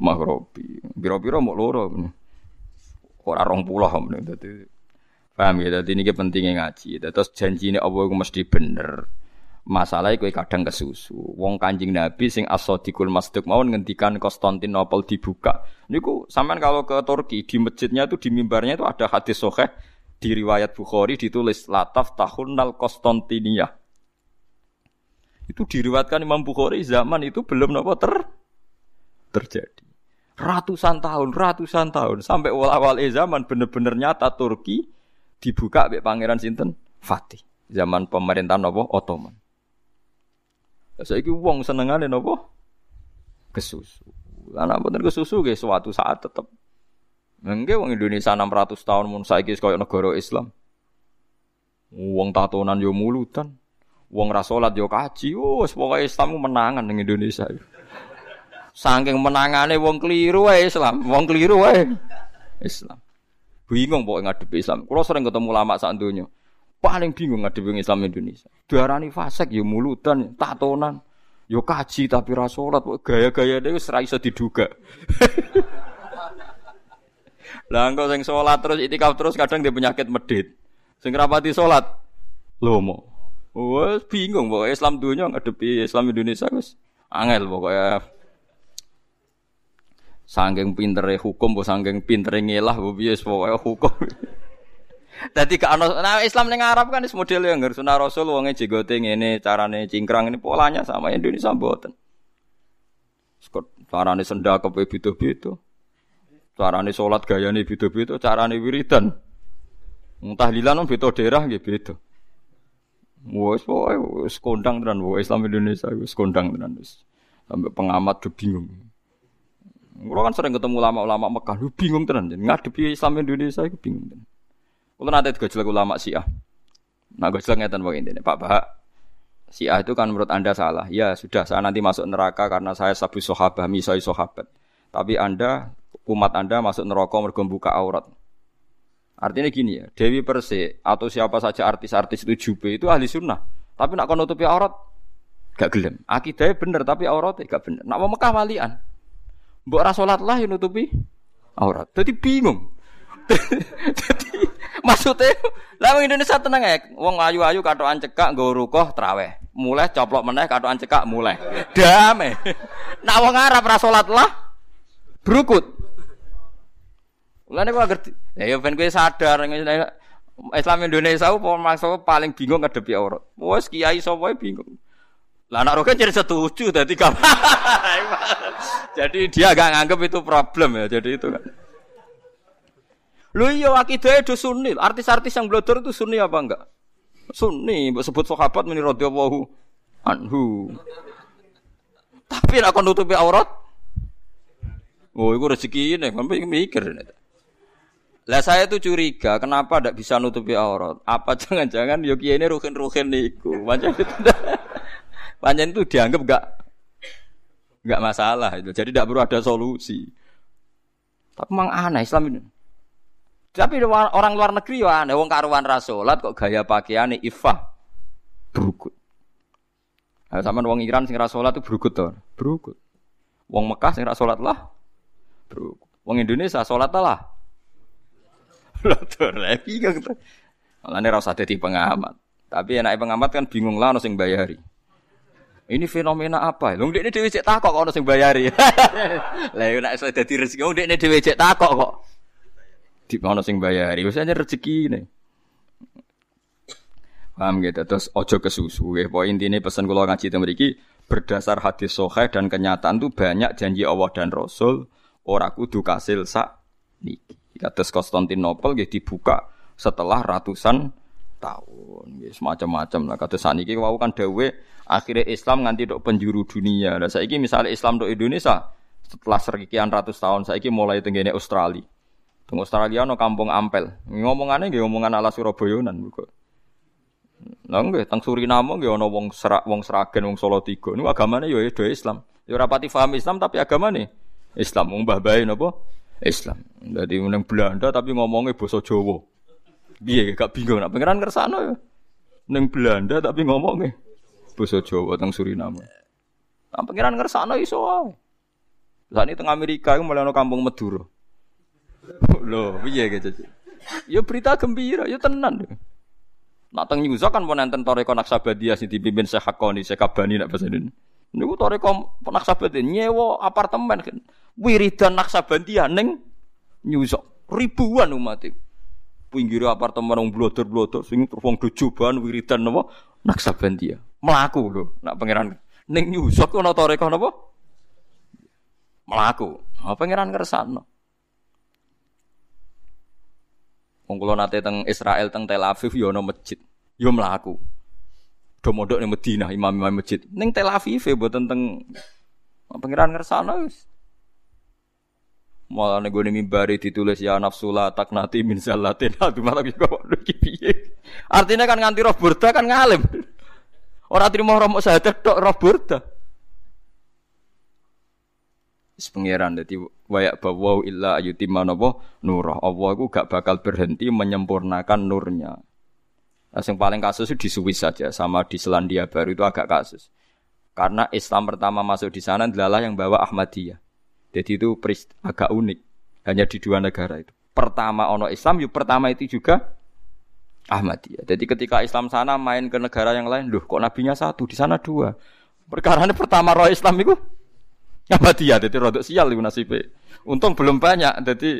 Maghribi, biro-biro mau loro, orang rong pulau, jadi faham ya. Jadi ini pentingnya ngaji. Terus janji ini Allah mesti bener. Masalahnya kue kadang kesusu. Wong Kanjeng Nabi sing as-sadiqul masduq mau ngendikan Konstantinopel dibuka. Niku sampean kalau ke Turki di masjidnya itu di mimbarnya itu ada hadis sahih di riwayat Bukhari ditulis Lataf Tahunnal Konstantiniyah. Itu diriwayatkan Imam Bukhari zaman itu belum napa terjadi. Ratusan tahun sampai awal zaman bener-bener nyata Turki dibuka oleh Pangeran sinten Fatih zaman pemerintahan apa Ottoman. Saiki wong senengane napa kesusu. Lah napa ten kesusu nggih suatu saat tetep. Nggih wong Indonesia 600 tahun mun saiki koyo negara Islam. Wong tatonan yo mulutan, wong ra salat yo kaji, wis pokoke Islam menangan ning Indonesia. Saking menangane wong keliru wae Islam, Bingung pokoke ngadepi Islam. Kula sering ketemu ulama sak donya. Paling bingung ngadepi Islam Indonesia. Diarani fasik ya mulutan, tatonan, ya kaji tapi ra salat, gaya-gayane wis ra iso diduga. Lah engko sing salat terus itikaf terus kadang dia penyakit medit. Sing rapati salat lomo. Wes bingung pokoke Islam donya ngadepi Islam Indonesia wis angel pokoke. Sangking pintere hukum, sangking pintere ngelah, bias pokoknya hukum. Tadi ke Islam yang Arab kan is model yang Sunnah Rasul, wongnya jigoting ini, carane cingkrang ini polanya sama Indonesia boten. Carane senda kepe bido-bido, carane solat gaya ni bido-bido, carane wiridan, tahlilan on bido daerah gitu bido. Wes pokoknya skondang tenan, Islam Indonesia skondang tenan, sampai pengamat tu bingung. Kulo kan sering ketemu ulama-ulama Mekah, bingung tenan ngadepi Islam Indonesia iku bingung tenan. Kulo nate digojlek ulama Syiah. Nah, gojlek ngeten wae intine, Pak Bahak. Syiah itu kan menurut Anda salah. Ya sudah, saya nanti masuk neraka karena saya sabu sahabat, misai sahabat. Tapi Anda, umat Anda masuk neraka mergo buka aurat. Artinya gini ya, Dewi Persik atau siapa saja artis-artis 7B itu ahli sunnah. Tapi nak kon nutupi aurat gak gelem. Akidahe bener tapi aurate gak bener. Nak wong Mekah walian mbok ora salatlah yo nutupi aurat. Dadi bingung. Dadi maksude lah wong Indonesia tenang ae. Wong ayu-ayu katokan cekak nggo rukuh traweh. Mulai coplok meneh katokan cekak mulai. Damai. Nek wong Arab ora salatlah brukut. Lah nek ngerti. Ya yo ben kowe sadar Islam Indonesia maksud paling bingung ngadepi aurat. Wes kiai sapa bingung. Lah anak roke jadi setuju dadi gak. Jadi dia enggak nganggep itu problem ya. Jadi itu kan. Lu iya akidahnya do sunni. Artis-artis yang blodor itu sunni apa enggak? Sunni, sebut sahabat muni radhiyallahu anhu. Tapi nek kon nutupi aurat, oh iku rezekine, sampe mikir. Lah saya tuh curiga, kenapa ndak bisa nutupi aurat? Apa jangan-jangan yo kiyaine ruhin-ruhin niku. Pancen itu dianggap enggak masalah itu. Jadi enggak perlu ada solusi. Tapi memang aneh Islam ini. Tapi orang luar negeri ya aneh, wong karuan ra salat kok gaya pakaiane ifah brugut. Nah, sama wong Iran sing ra salat itu brugut to, brugut. Wong Mekah sing ra salat lah brugut. Wong Indonesia salat lah. Lho tur lagi kok. Alane ra usah dadi pengamat. Tapi enake pengamat kan bingung lah ono sing bayari. Ini fenomena apa? Lho ndekne dhewe cek takok kok ono sing bayari. Lah yo nek iso dadi rezeki ndekne dhewe cek takok kok. Di mana sing bayari, biasanya rezekine. Paham gitu, terus ojo kesusu. Nggih, poin intine pesan kula ngaji teng mriki berdasar hadis sahih dan kenyataan tuh banyak janji Allah dan Rasul ora kudu kasil sak niki. Kados Konstantinopel nggih dibuka setelah ratusan tahun. Nggih, semacam-macam lah kados saniki wau kan dhewe akhire Islam nganti tok penjuru dunia. Lah saiki misale Islam tok Indonesia setelah sekian ratus tahun saiki mulai tenggene Australia. Teng Australia ana kampung Ampel. Ngomongane nggih omongan ala Surabayanan kok. Lah nggih teng Suriname nggih ana wong Serak, wong Sragen, wong Salatiga. Niku agamane ya do Islam. Ya ora pati paham Islam tapi agamane Islam. Wong mbah bae napa? Islam. Dadi meneng Belanda tapi ngomonge basa Jawa. Piye gak bingung nek pangeran kersane ya. Ning Belanda tapi ngomonge basa Jawa teng Suriname. Nek pangeran kersane iso wae. Lah ning teng Amerika iku mulai ana kampung Madura. Loh, piye gitu. Ya berita gembira, ya tenan. Nak teng nyusa kan pon enten toreko Naksabandiyah sing dipimpin Syekh Koni, Syekh Kabani nek basa niku. Niku toreko Naksabandiyah nyewa apartemen kan. Wiridan Naksabandiyah ning nyusa ribuan umat iki. Pinggir apartemen wong blodor-blodor sing wong dojoban wiridan napa Naksabandiyah. Mlaku lho, nak pangeran ning nyusa ana toreko napa? Mlaku. Ha pangeran kersane. Wong nate teng Israel teng Tel Aviv ya ana masjid. Ya mlaku. Do mondok ning Madinah imam-imam masjid. Ning Tel Aviv e mboten teng pangeran ngersane wis. Mulane gone mimbari ditulis ya nafsula taknati min sallatin. Aduh malah kok piye. Artine kan nganti roh burda kan ngalim. Ora trimo roh mok sahadat tok roh burda. Pengiran dadi wayak bawa illa ayutima napa nurah Allah iku gak bakal berhenti menyempurnakan nurnya. Nah, yang paling kasus itu di Swiss saja sama di Selandia Baru itu agak kasus. Karena Islam pertama masuk di sana adalah yang bawa Ahmadiyah. Jadi itu agak unik hanya di dua negara itu. Pertama ono Islam, yang pertama itu juga Ahmadiyah. Jadi ketika Islam sana main ke negara yang lain, loh kok nabinya satu di sana dua. Perkarane pertama roh Islam itu Ahmadiyah, jadi rodok sial itu nasibnya. Untung belum banyak, jadi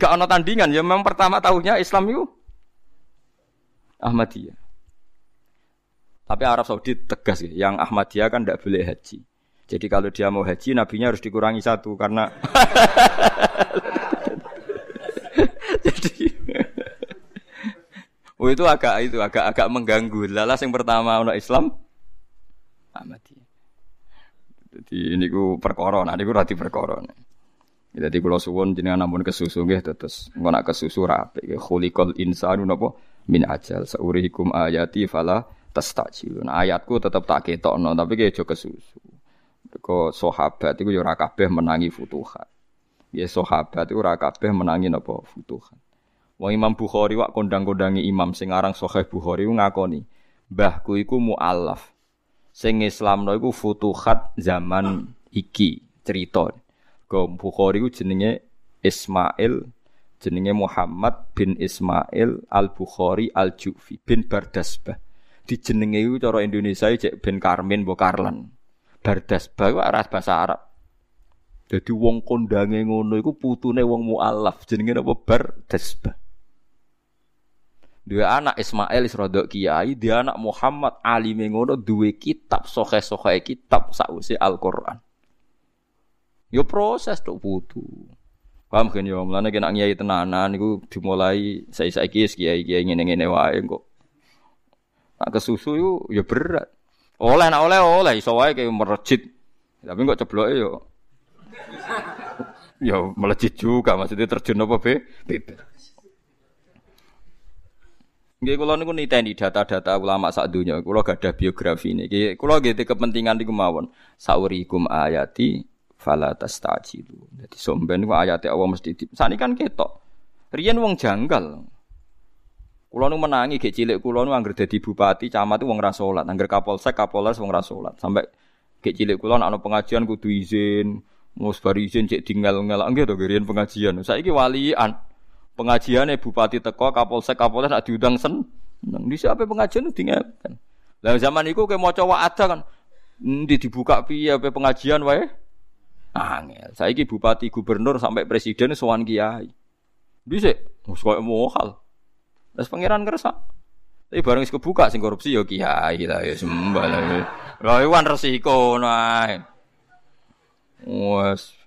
gak ada tandingan. Ya memang pertama tahunya Islam itu Ahmadiyah. Tapi Arab Saudi tegas ya, yang Ahmadiyah kan gak boleh haji. Jadi kalau dia mau haji, nabinya harus dikurangi satu karena jadi itu agak mengganggu. Lalas yang pertama orang Islam Ahmadiyah. Jadi ini ku perkara, nah niku ora diperkara. Dadi kula suwun jenengan ampun kesusu nggih terus engko nak kesusu rapi nggih khuliqal insanu napa min ajal saurihikum ayati fala tastajilun. Ayatku tetep tak ketokno tapi ki aja kesusu. Mergo sahabat iku ya ora kabeh menangi futuhat. Ya sahabat iku ora kabeh menangi napa futuhat. Wong Imam Bukhari wak kondang-kondangi imam sing aran Sahih Bukhari ngakoni, mbahku iku mu'allaf. Sing Islamno iku futuhat zaman iki cerita. Go Bukhari ku jenenge Ismail, jenenge Muhammad bin Ismail Al-Bukhari Al-Ju'fi bin Bardasbah. Dijenenge iku cara Indonesia cek bin Karmin mbok Karlan. Bardasbah iku ras basa Arab. Dadi wong kondange ngono iku putune wong mu'allaf jenenge apa Bardasbah. Dua anak Ismail isrodok kiai, dia anak Muhammad Ali mengono dua kitab sohe kitab sausi Al Quran. Yo proses tu butuh. Paham kan ya, mulane nek ngiyai tenanan niku dimulai saiki-saiki kiai-kiai ngene-ngene wae kok. Tak kesusu yo ya berat. Oleh nek oleh iso wae kaya merejit. Tapi kok cebloke yo ya melejit juga, maksudnya terjun apa be? Bebas. Nggih kula niku niteni data-data ulama sak donya. Kula gadah biografi niki. Kula nggih kepentingan niku mawon. Saurikum ayati fala tastajilu. Dadi somben niku ayate Allah mesti di. Sakniki kan ketok. Riyen wong janggal. Kula niku menangi gek cilik kula niku anggere dadi bupati, camat wong ra salat, anggere kapolsek, kapolres wong ra salat. Sampai gek cilik kula ana pengajian kudu izin, mus bar izin cek dingal-ngal. Nggih to riyen pengajian. Saiki walian. Pengajiannya bupati teko kapolsek nak diundang seneng. Di siapa pengajian itu diingatkan. Lah zaman itu kayak mau coba ada kan, dibuka piye pengajian wae. Angel. Saiki bupati, gubernur sampai presiden sowan kiai. Dhisik, wis koyo mohal. Wis pangeran kersa. Tapi bareng wis kebuka sing korupsi ya kiai lah ya sembah lah. Lah iwan resiko nae. Wes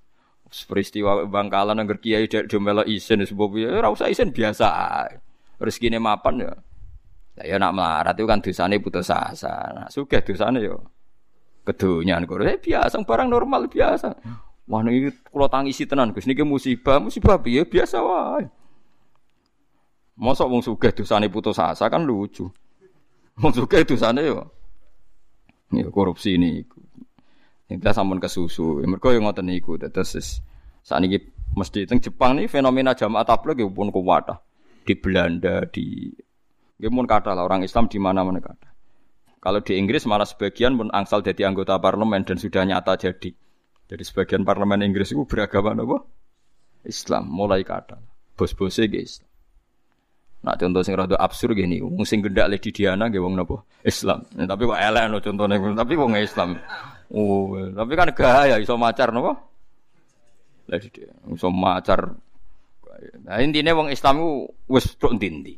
peristiwa Bangkalan angger kiai diomelo isin sebab ya ora usah isin biasa. Rezekine mapan ya. Lah ya nak melarat itu kan dosane putus asa. Nak sugih dosane ya kedonyan kok. Biasa barang normal biasa. Wah niki kula tangisi tenan Gus niki musibah piye biasa wae. Mosok wong sugih dosane putus asa kan lucu. Wong sugih dosane ya. Ya korupsi niku. Kita sampun kesusu. Mereka yang ngoten niku. Terus saat ini mesti teng Jepang nih fenomena jamaah tabligh ya pun kuat dah. Di Belanda di, ya pun kata lah orang Islam di mana-mana kata. Kalau di Inggris malah sebagian pun angsal jadi anggota parlemen dan sudah nyata jadi. Jadi sebagian parlemen Inggris itu beragama apa? Islam. Mulai kata bos-bosnya guys. Nah contoh sing rada absurd gini. Wong sing gendak Lady Diana nggih wong napa? Islam. Nah, tapi kok elek lho contone tapi wong Islam. Oh, tapi kan gaya iso macar napa? Lady Diana iso macar. Nah intine wong Islam ku wis tok ndi-ndi.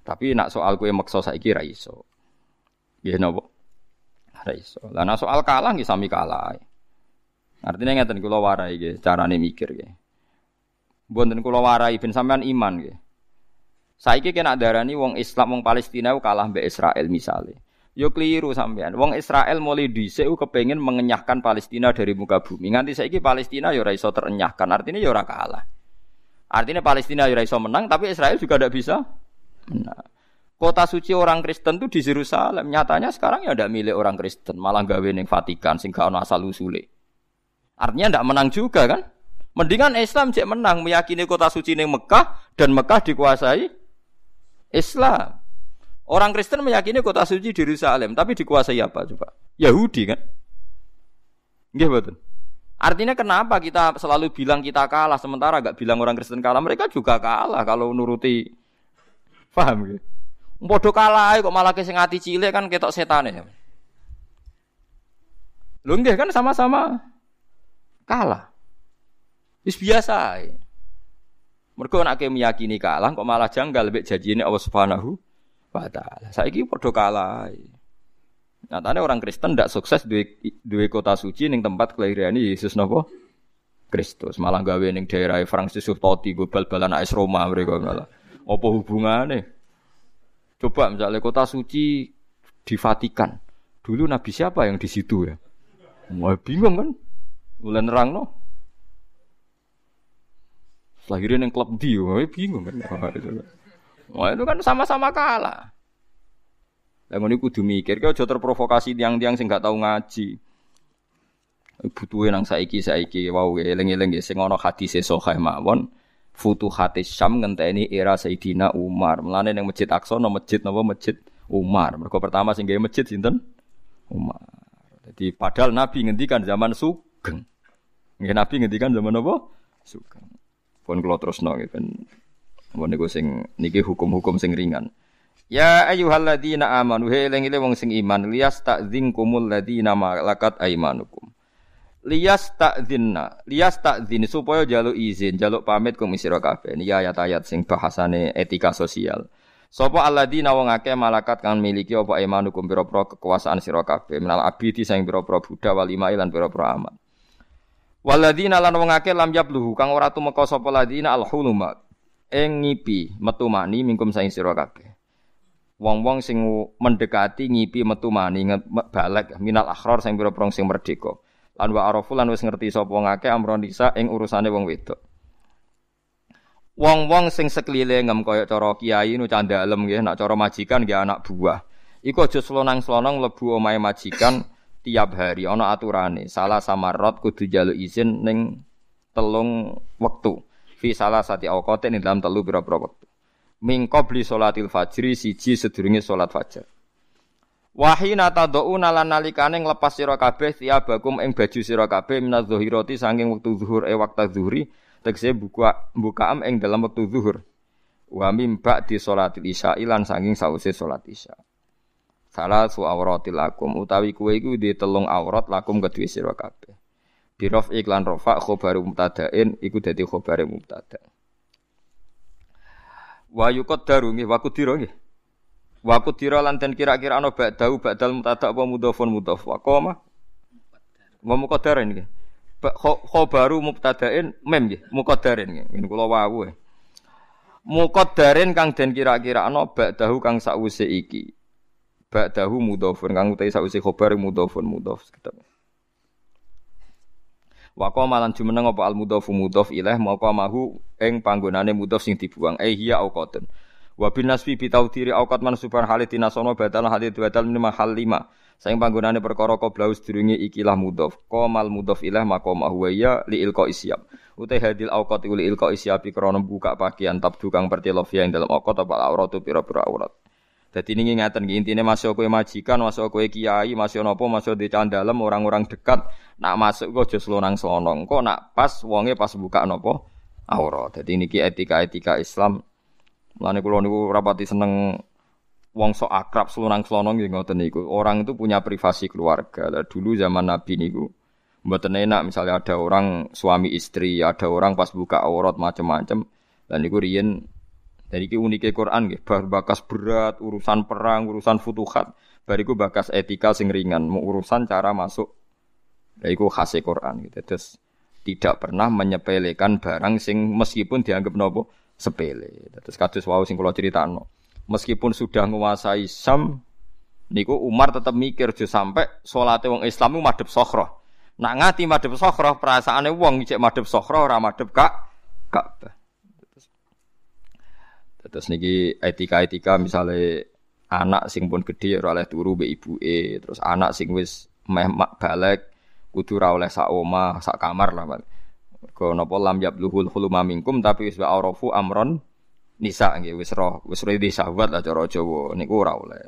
Tapi nak soal kowe meksa saiki ra iso. Nggih napa? Ra iso. Lah nak soal kalah nggih sami kalah. Artine ngeten kula warai nggih carane mikir nggih. Mboten kula warai ben sampean iman nggih. Saiki kena darani wong Islam wong Palestina kalah mbek Israel misale. Yo keliru sampean. Wong Israel mulai dhisik kepengin mengenyahkan Palestina dari muka bumi. Nganti saiki Palestina yo ora iso terenyahkan. Artinya yo ora kalah. Artinya Palestina yo ora iso menang tapi Israel juga ndak bisa. Nah, kota suci orang Kristen itu di Yerusalem. Nyatanya sekarang ya ndak milik orang Kristen, malah gawe ning Vatikan sing gak ono asal usule. Artinya ndak menang juga kan? Mendingan Islam cek menang meyakini kota suci ning Mekah dan Mekah dikuasai Islam. Orang Kristen meyakini kota suci di Yerusalem, tapi dikuasai apa coba? Yahudi kan? Nggih mboten. Artinya kenapa kita selalu bilang kita kalah sementara enggak bilang orang Kristen kalah, mereka juga kalah kalau nuruti. Paham nggih? Padha kalah kok malah ke sing ati cilik kan ketok setane. Lho nggih kan sama-sama kalah. Wis biasa. Ya. Mergo nek meyakini kalah kok malah janggal mbek janjine Allah Subhanahu wa taala. Saiki padha kalah. Nyatane orang Kristen ndak sukses duwe kota suci ning tempat kelahirane Yesus napa? Kristus. Malah gawe ning daerah Francis Sutoti go bal-balan AS Roma mereka malah. Apa hubungane? Coba misalnya kota suci di Vatikan. Dulu nabi siapa yang di situ ya? Wah bingung kan. Mulai nerangno. Lahirin yang klub di, bingung kan? Wah itu kan sama-sama kalah. Lagu ni kudu mikir, kau jauh terprovokasi tiang-tiang sing gak tahu ngaji. Butuhin nang saiki, wow, eleng-eleng, sing ono hati sesokai mawon. Futuh hati Syam ngenteni era Sayyidina Umar. Melane yang Masjid Al-Aqsa, masjid Umar. Mereka pertama sing gawe masjid sinten? Umar. Jadi padahal Nabi ngendikan zaman Sugeng. Nabi ngendikan zaman apa? Sugeng. Pun kalau terus nong, pun niku sing niki hukum-hukum sing ringan. Ya ayyuhalladzina amanu helengi wong sing iman liyas ta'dzinkumul ladzina malakat aymanukum. Liyas ta'dzin supaya jaluk izin, jaluk pamit kang sira kabeh. Niki ayat-ayat sing bahasane etika sosial. Sapa alladzina wong akeh malakat kang miliki apa aymanukum pira-pira kekuasaan sira kabeh. Menal abdi sing pira-pira budak wal imai lan pira-pira amat. Waladina lan wong akeh lam yabluhu kang ora tumeka sapa ladina alhuluma ing ngipi metu mani mingkum saing sira kabeh. Wong-wong sing mendekati ngipi metu mani balek minal akhrar sing pira-pira sing merdeka. Lan wa arafu lan wis ngerti sapa wong akeh amron nisa ing urusane wong wedok. Wong-wong sing sekelilingem kaya cara kiai nu candhalem nggih nak cara majikan nggih anak buah. Iku aja slonang-slonong mlebu omahe majikan. Tiap hari ana aturane salah samarot kudu njaluk izin ning 3 wektu fi salah sati awqate ning dalam 3 pira-pira wektu mingko beli salatil fajri siji sedurunge salat fajar wahina tad'una lan nalikane nglepas sira kabeh tiabakum ing baju sira kabeh minaz zuhirati saking wektu zuhur waktu zuhri tegese bukaam ing dalam wektu zuhur wa mimba di salatil isya lan saking sause salat isya salah su awratil lakum utawi kowe iku di 3 awrat lakum kedue sira kabeh birof iklan rofa khobar mubtada'in iku dadi khobare mubtada wa yuqaddaru nggih wa qudira nggih wa qudira lan den kira-kira ana ba'dau ba'dal mubtada apa mudhofun mudhof wa qoma wa muqaddarin nggih khobaru mubtada'in mem nggih muqaddarin nggih ngene kula wau muqaddarin kang den kira-kira ana ba'dau kang sakwise iki ba'dahu mudhofun kang utahe sakwise khabar mudhofun mudhof kitab. Wa qama lan jumeneng apa al mudhofu mudhof ilaih maka mahu ing panggonane mudhof sing dibuang hiya auqatun. Wa bin nasbi bi tawdiri auqat mansubhan halidina sono batal halid wa dal min mahal 5. Saing panggonane perkara qablau sedurunge ikilah mudhof. Qamal mudhof ilaih maka mahu ya li ilqa isyab. Utahe hadil auqat li ilqa isyab krana buka pakaian tabdu kang pertelofia ing dalam auqat apa auratu pira-pira aurat. Jadi ini ngingatan, intinya masuk kue majikan, masuk kue kiai, masuk nopo, masuk di candalem, orang-orang dekat nak masuk kok just lonang-selonong kok nak pas, wonge pas buka nopo aura. Jadi ini etika-etika Islam. Mulane kula niku rapati seneng wong sok akrab selonang-selonong nggih ngoten niku. Orang itu punya privasi keluarga. Lah dulu zaman Nabi niku mboten enak misalnya ada orang suami istri, ada orang pas buka aurat macam-macam. Lah niku riyen dari ki unike Quran nggih, bar bakas berat, urusan perang, urusan futuhat, bariku bakas etika sing ringan, urusan cara masuk. Lah iku khase Quran gitu. Terus tidak pernah menyepelekan barang sing meskipun dianggap nopo sepele. Terus kados wau sing kula critakno. Meskipun sudah nguasai Syam niku Umar tetap mikir jo sampai salate wong Islam madhep Sakhrah. Nak ngati madhep Sakhrah perasaane wong cek madhep Sakhrah ora madhep Ka'bah. Terus niki etika-etika misalnya anak sing pun gedhe ora oleh turu mbek ibuke, terus anak sing wis meh mak balek kudu ora oleh sak omah, sak kamar lah. Mergo napa lam yabluhul huluma minkum tapi wis wa'arafu amron nisa nggih wis roh, wis rene sawat lah cara Jawa niku ora oleh.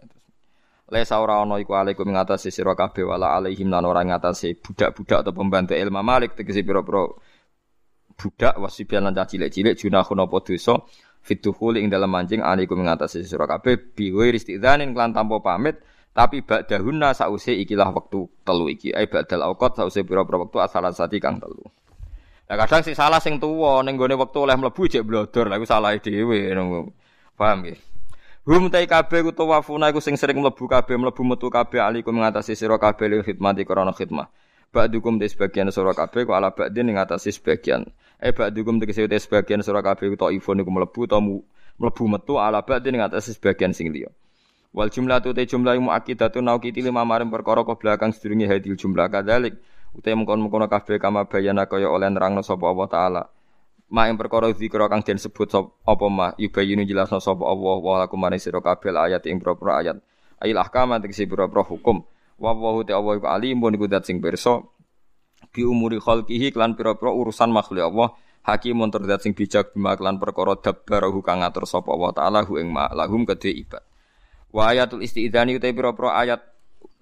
Lesa ora ana iku alaikum ngatasi sira kabeh wala alaihim lan ora ngatasi budak-budak atau pembantu ilmu malik tegese pira-pira budak wasibian lan cilik-cilik junahun apa dosa fituhul ing dalam mancing alaikum ngatasi sira kabeh biwe ristidzanin kelan tanpa pamit tapi ba'dahunna sause ikilah wektu 3 iki ai badal auqat sause pira-pira wektu asalan sati kang 3. Lah kadang sing salah sing tuwa ning gone wektu oleh mlebu jek blodor lha iku salahe dhewe paham nggih hum ta kabeh utawa wafuna iku sing sering mlebu kabeh mlebu metu kabeh alaikum ngatasi sira kabeh li khidmati krana khidmah ba'dukum di sebagian sura kabeh ku ala ba'din ing atase sebagian ba'dukum tegese sebagian sura kabeh ku taifun iku mlebu ta mlebu metu ala ba'din ing atase sebagian sing liya wal jumlatu ta jumlah muakkidatu naukiti lima marim perkara qabla kang sedurunge hadil jumlah kadalik uta mengkon-mengkon kabeh kama bayana kaya oleh nerangna sapa Allah taala maing perkara zikra kang den sebut apa ma yubayinu jelasna sapa Allah wa lakum maring sira kabeh ayat ing pira-pira ayat ayil ahkam tegese pira-pira hukum wa wahu ta'awwa alim pun iku dat sing pirsa bi umuri khalqihi lan pira-pira urusan makhluk Allah hakimun tur dat sing bijak bima lan perkara dabbarahu kang ngatur sapa wa ta'ala hu ing ma lahum kedhe ibad wa ayatul istidzani uta pira-pira ayat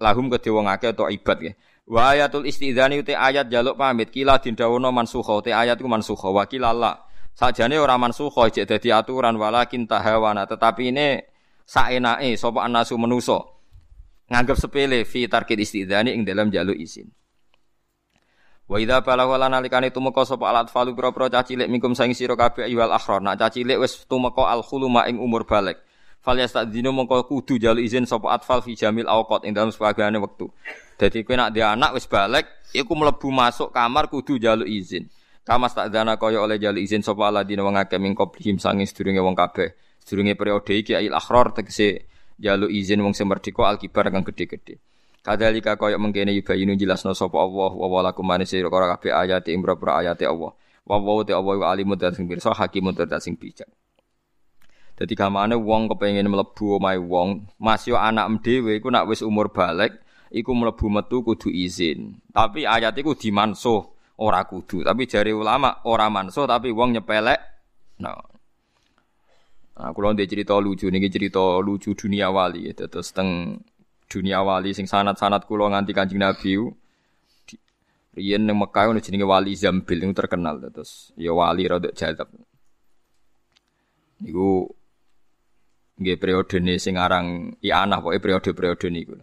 lahum kedhe wong akeh utawa ibad nggih wa ayatul istidzani uta ayat jaluk pamit kila dindawono mansukha uta ayat iku mansukha wa kilala sakjane ora mansukha jek dadi aturan walakin tahawana tetapi ini saenake sapa anasu manusa nganggep sepele fi tarkid istidzani ing dalam jaluk izin. Wa idza balagha lan alikane tumeka sapa al-atfalu pira-pira cah cilik mingkum saing sira kabeh ayyul akhron. Nak cah cilik wis tumeka al-khuluma ing umur balig. fal yastadzinu mongko kudu njaluk izin sapa atfal fi jamil awqat ing dalem sepagane wektu. Dadi kowe nek dia anak wis balik iku mlebu masuk kamar kudu njaluk izin. Kamas takdana kaya oleh njaluk izin sapa aladina wong akeh mingkoblihim sange sedurunge wong kabeh. Sedurunge periode iki ail akhror tegese njaluk izin wong sing merdeka alkibar kang gedhe-gedhe. Kadalika kaya mengkene yubayinu jelasna sapa Allah wa lakum manisira karo kabeh ayat ing boro-boro ayat Allah. Wa wa ta'awwa alimun dan sing pirsa hakimun dan sing bijak. Dadi gamane wong kepengin mlebu omahe wong, mas yo anak dhewe iku nek wis umur balik iku mlebu metu kudu izin. Tapi ayat iku dimansuh ora kudu. Tapi jare ulama ora mansuh tapi wong nyepelek. Nah kula ndek cerita lucu niki cerita lucu dunia wali. Terus teng dunia wali sing sanad-sanad kula nganti Kanjeng Nabi riyen nang Mekah ono jenenge Wali Zambil niku terkenal terus ya wali rodok jadab niku nggih periodene sing aran i'anah pokoke periode-periode niku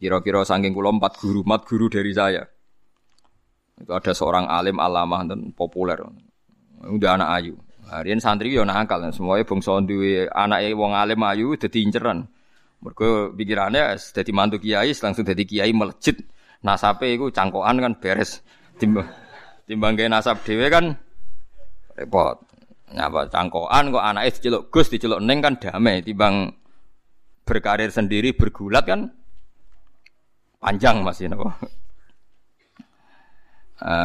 kira-kira saking kula 4 guru dari saya itu ada seorang alim alamah dan populer udah anak ayu riyen santri yo nakal semuanya bangsa duwe anake wong alim ayu dadi inceran. Mergo pikirannya dadi mantu kiai langsung dadi kiai melejit nasabe iku cangkokan kan beres timbang gawe nasab dhewe kan repot. Napa cangkokan kok anake diceluk Gus diceluk Neng kan damai timbang berkarir sendiri bergulat kan panjang Mas napa.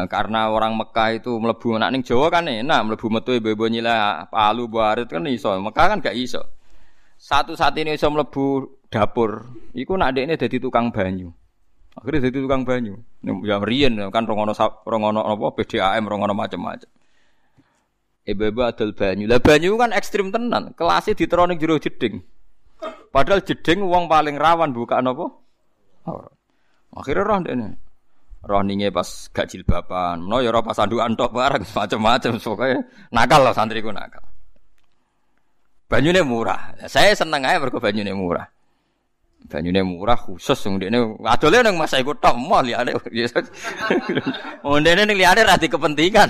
Karena orang Mekah itu mlebu anak ning Jawa kan enak mlebu metu bebo nyila palu barit kan iso Mekah kan gak iso. Satu-satunya iso mlebu dapur iku nak dekne dadi tukang banyu. Akhirnya dadi tukang banyu. Ya riyen kan rongono apa PDAM rongono macam-macam. Ibu-ibu adol banyu. Lah banyu kan ekstrim tenan, kelasnya ditero ning jero jeding. Padahal jeding wong paling rawan bukaan apa? Akhirnya roh ndekne. Roh ninge pas gak jilbaban. Meno ya ora pas sandukan tok bareng macam-macam sokae nakal lah santriku nakal. Banyune murah. Saya seneng ae mergo banyune murah. Banyune murah khusus sing ndekne adole nang Mas Iku tok mall ya. Ndekne ning liyane ra dikepentingan.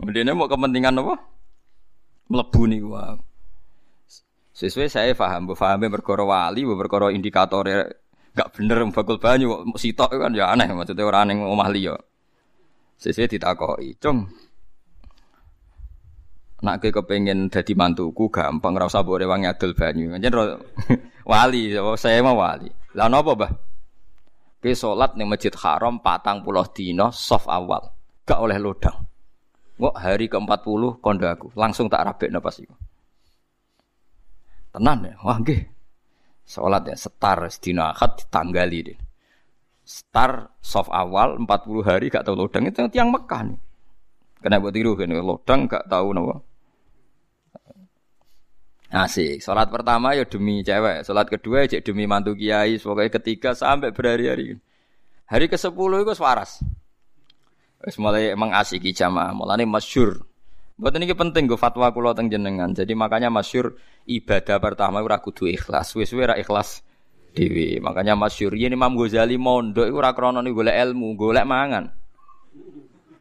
Ndekne mau kepentingan apa? Mlebu niku. Sesuai saya paham, pahame perkara wali, perkara indikatore gak bener bakul banyu kok sitok kan ya aneh maksudnya ora ning omah liya. Sesuai ditakoki, "Cung, nak ke kepengen dadi mantuku gampang ora usah mbok rewangi adol banyu. Pancen wali, saya mah wali. Lah napa, Mbah? Ki salat ning Masjid Haram 40 dina sof awal. Gak oleh lodang. Kok hari ke-40 kondo aku, langsung tak rabekno pas iku. Tenan ya. Wah nggih. Salat ya setar dina Ahad ditanggali. Setar sof awal 40 hari gak tau lodang itu tiang Mekah nih. Kena buat tiru kan lodang gak tahu napa. Asik, salat pertama ya demi cewek, salat kedua ya demi mantu kiai, pokoke ketiga sampai berhari-hari. Hari ke-10 iku waras. Wis mulai emang asiki jamaah, mulane masyhur. Mboten iki penting go fatwa kula teng jenengan. Jadi makanya masyhur ibadah pertama ora kudu ikhlas, wis-wis ora ikhlas dhewe. Makanya masyhur yen Imam Ghazali mondok iku ora krana golek ilmu, golek mangan.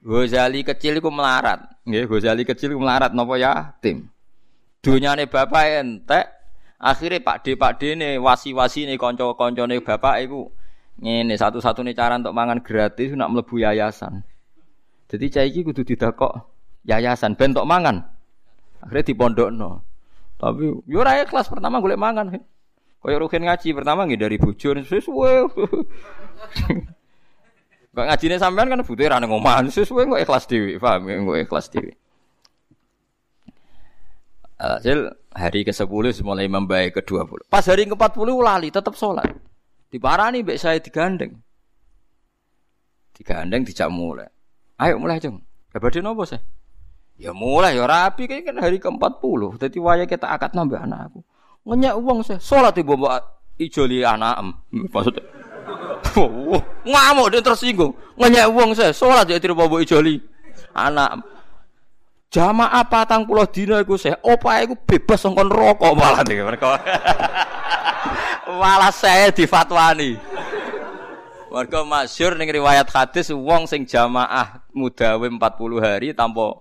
Ghazali kecil iku melarat. Nggih, Ghazali kecil iku melarat napa yatim. Dunyane bapak entek, akhire pakde-pakdene wasi-wasine kanca-kancane bapak iku ngene satu-satune cara untuk mangan gratis nak mlebu yayasan. Dadi cah iki kudu didakok yayasan ben tok mangan. Akhire dipondhokno. Tapi yo ora ikhlas pertama golek mangan. Kaya rugen ngaji pertama nggih dari bojone suwe. Kok ngajine sampean kan butuh ra nang omah, suwe kok ikhlas dhewe, paham kok ikhlas dhewe. Hasil hari ke-10 mulai membaik ke-20. Pas hari ke-40 lali tetap sholat. Diparani mbek saya digandeng. Digandeng dijak mulai. Ayo mulai, Jung. Lah badhe napa, Syekh? Ya mulai ya rapi kaya kan hari ke-40. Dadi wayahe kita akad nambah anakku. Ngenyek wong, Syekh. Salat ibu mbok ijoli anakem. Maksud ngamuk dia tersinggung. Ngenyek wong, Syekh. Salat ya dirubah mbok ijoli anakem. Jamaah 40 dina iku Syekh, opahe iku bebas sangkon rokok malah iki mereka. Malah saya difatwani. Mergo masyhur ning riwayat hadis wong sing jamaah mudawim 40 hari tanpa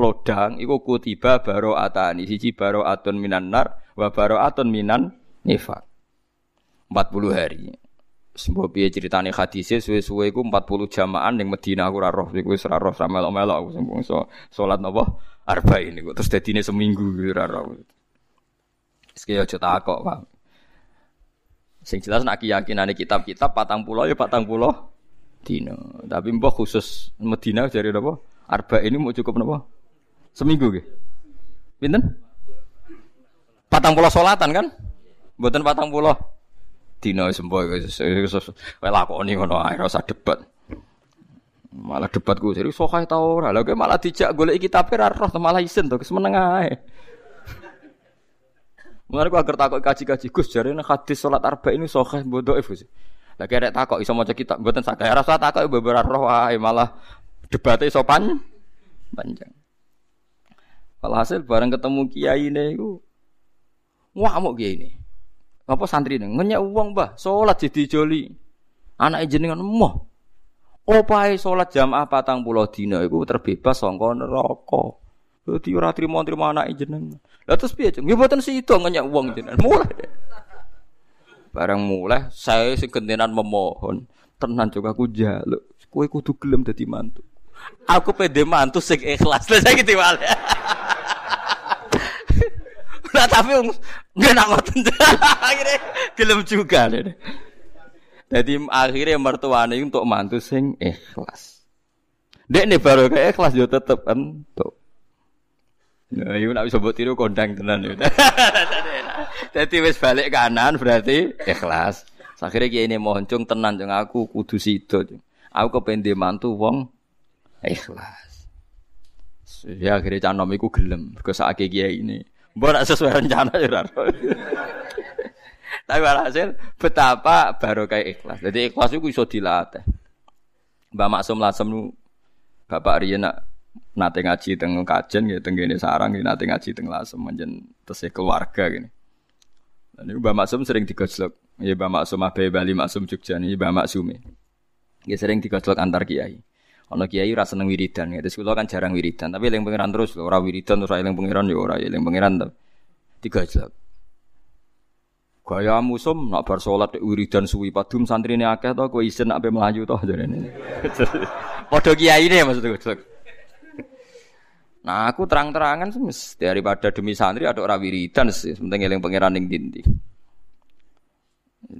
lodang iku kutiba baro'atani, siji baro'atun minan nar wa baro'atun minan nifaq. 40 hari. Sembo piye critane hadise suwe-suwe iku 40 jamaan ning Madinah aku ora roh iku wis ora roh melok-melok aku sembung salat napa arba'in niku terus dadine seminggu ora roh. Iski aja takok, Pak. Sing jelas nek keyakinane kitab-kitab 40 ya 40 dina. Tapi mbah khusus Madinah jare napa? Arba'in ini mau cukup napa? Seminggu nggih. Pinten? 40 salatan kan? Mboten 40 dina semboh lakoni ngono ae ora usah debat. Malah debatku serius sokae ta ora. Lah kowe malah dijak golek kitabe ra roh malah isin to wis meneng ae. Mulane aku agar takok kaji-kaji Gus jarene hadis salat arba'in sokae mbodhoe Gus. Lah kowe rek takok iso maca kitab mboten saged ra usah takok beberapa roh ae malah debate iso panjang. Walhasil bareng ketemu kiyaine iku ngamuk kiyaine. Apa santri ini? Ngenyek uang mbah, sholat jadi joli. Anak jenengan moh. Opae sholat jamaah 40 dina iku terbebas saka neraka. Dadi ora trimo-trimo anak jenengan. Lah terus piye? Nggih mboten sida ngenyek uang jenengan. Mulai. Barang mulai saya sing gentenan memohon, tenan juga aku njaluk. Kowe kudu gelem dadi mantu. Aku pede mantu sing ikhlas. Lah saiki diwale. Nah, tapi nggak nangotin akhirnya gelem juga deh. Jadi akhirnya mertuane untuk mantu sing ikhlas. Dek nih baru kayak ikhlas yo tetep entuk. Nah, yo nak sebut tiru kondang tenan yo. Dadi wis balik kanan berarti ikhlas. Akhirnya kiye ini mohon cung tenan cung aku kudu sida. Aku kepende mantu wong ikhlas. Ya akhirnya canom iku gelem mergo sak kiye ini. Bukan sesuai rencana ya. Tapi alhasil betapa barokah ikhlas. Jadi ikhlas itu bisa dilatih. Mbak Maksum Lasem itu Bapak Rian nate ngaji teng kajen gitu, teng sarang gitu, nate ngaji teng Lasem menjen tesih keluarga gini. Lalu Mbak Maksum sering digojlok. Ya Mbak Maksum Abai Bali Maksum Jogja ini Mbak Maksumi. Ya sering digojlok antar kiai. Ono kiai ora seneng wiridan, terus kula kan jarang wiridan, tapi eling pangeran terus lho, ora wiridan terus eling pangeran ya ora eling pangeran to. Tiga jam. Gaya musum nak bar salat wiridan suwi padum santrine akeh to kowe isin nak pe mlayu to jarene. Padha kiyaine maksudku. Nah, aku terang-terangan semes daripada demi santri ada ora wiridan, penting eling pangeran ning ndi.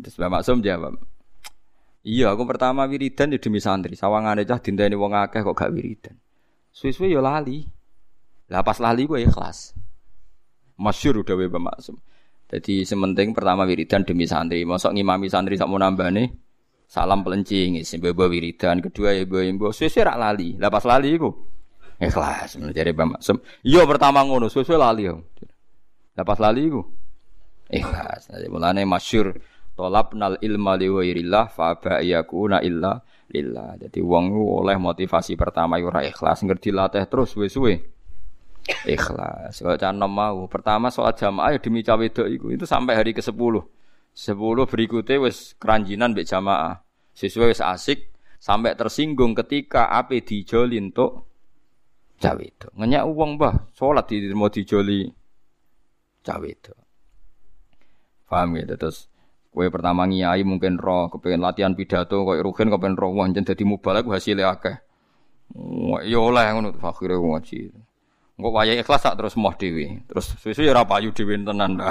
Terus Mbak Maksum jawab. Iya, aku pertama wiridan ya demi santri. Sawangane cah dinteni wong akeh kok gak wiridan. Suwi-suwi ya lali. Lah pas lali ku ikhlas. Masyhur dhewe Mbak Maksum. Dadi sementing pertama wiridan demi santri. Mosok ngimami santri sakmo nambane salam pelencing isi mbok wiridan. Kedua ya mbok suwi-suwi rak lali. Lah pas lali ku ikhlas menjare Mbak Maksum. Iya pertama ngono, suwi-suwi lali yo. Lah pas lali ku ikhlas. Mulane masyhur tolapnal ilma liwairillah fa'aba'iyakuna illa lillah. Jadi wong oleh motivasi pertama ora ikhlas ngerti latih terus suwe-suwe ikhlas. Kalau cano mau pertama soal jamaah ya demi cawe wedok iku itu sampai hari ke-10. 10 berikutnya wis keranjinan mbek jamaah. Siswa wis asik sampai tersinggung ketika ape dijoli entuk cawe wedok. Ngenyak wong mbah salat diterima dijoli cawe wedok. Paham ya terus kowe pertama ngiyai mungkin roh kepengin latihan pidato koyo Ruhin kepengin roh wancen dadi mubalak hasilnya akeh. Ya oleh ngono akhire ngaji. Engko wayahe ikhlas sak terus moh dhewe. Terus suwe-suwe ya ora payu dhewe tenan.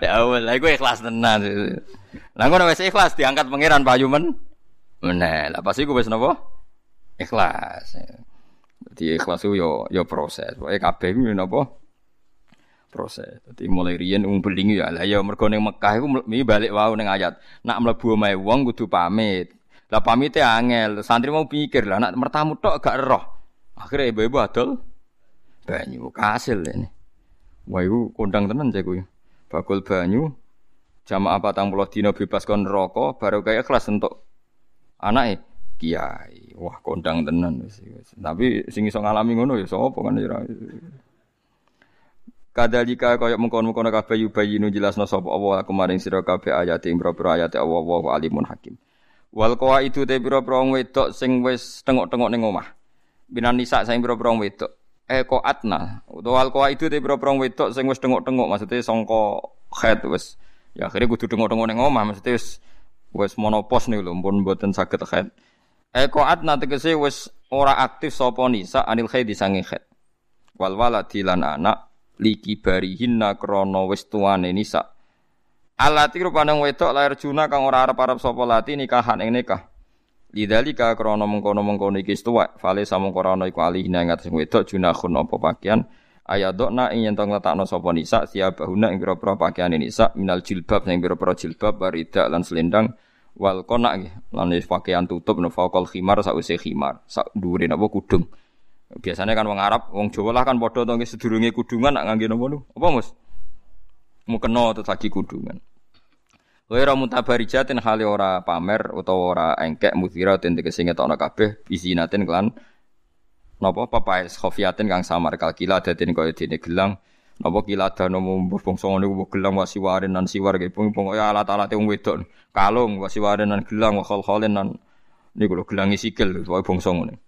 Ya oleh kowe ikhlas tenan. Lah ngono wis ikhlas diangkat pangeran payu men. Meneh, lah pas iku wis napa? Ikhlas. Dadi ikhlas yo yo proses. Pokoke kabeh yo napa? Proses. Dadi mulai riyen belingi ya. Lah ya mergo ning Mekah iku balik wae ning ayat. Nak mlebu omahe wong kudu pamit. Lah pamite angel. Santri mau pikir lah nak mertamu tok gak roh. Akhire ibu-ibu adol banyu kasil ini. Wah iku kondang tenan cek kuwi. Bakul banyu jamaah 40 dina bebas kon neraka baru kaya ikhlas entuk anake kiai. Wah kondang tenan wis. Tapi sing iso ngalami ngono ya sapa kan ya. Kadalika kaya mengkon-mengkon kabeh yubayinu jelasna sapa Allah kumaring sira kabeh ayate imro ayate Allah wa alimun hakim. Wal qawaidu te pira-pira wong wedok sing wis tengok-tengok ning omah. Binan nisa sing pira-pira wong wedok. Qaatna utawa wal qawaidu te pira-pira wong wedok sing wis tengok-tengok maksude sangka khat wis. Ya akhire kudu tengok-tengok ning omah maksude wis monopos niku lho pun mboten saged khat. Qaatna tegese wis ora aktif sapa nisa anil khaidi sange khat. Wal waladi lan anak liki barihinna krana wis tuane nisa. Alati rupane wedok lair juna kang ora arep-arep sapa lati nikahan ing nikah. Lidalika krana mengkono-mengkono iki tuwa, fale samung krana iku alihna ing atus wedok junahun apa pakaian ayadona ing yen tong letakno sapa nisa siabahuna ing pira-pira pakaiane nisa minal jilbab sing pira-pira jilbab barida lan selendang wal qona lan pakaian tutup nafaqal khimar sause khimar sak dhuwure napa kudung. Biasanya kan wong Arab, wong Jawa lah kan padha to sedurunge kudungan nak ngangge napa niku. Apa Mas? Mukena terus lagi kudungan. Wira mutabarijatin hale ora pamer utawa ora engkek muzira tentek sing ngetokno kabeh bisinaten kelan napa papaes khofiatin kang samar kalkila daden kaya dene gelang napa kiladana mumbuh bangsa niku gelang wasiwaren nan siwar kepung pokoke alat-alate wong wedok kalung wasiwaren nan gelang khol-kholen nan niku lho gelang sikil wae bangsa ngene.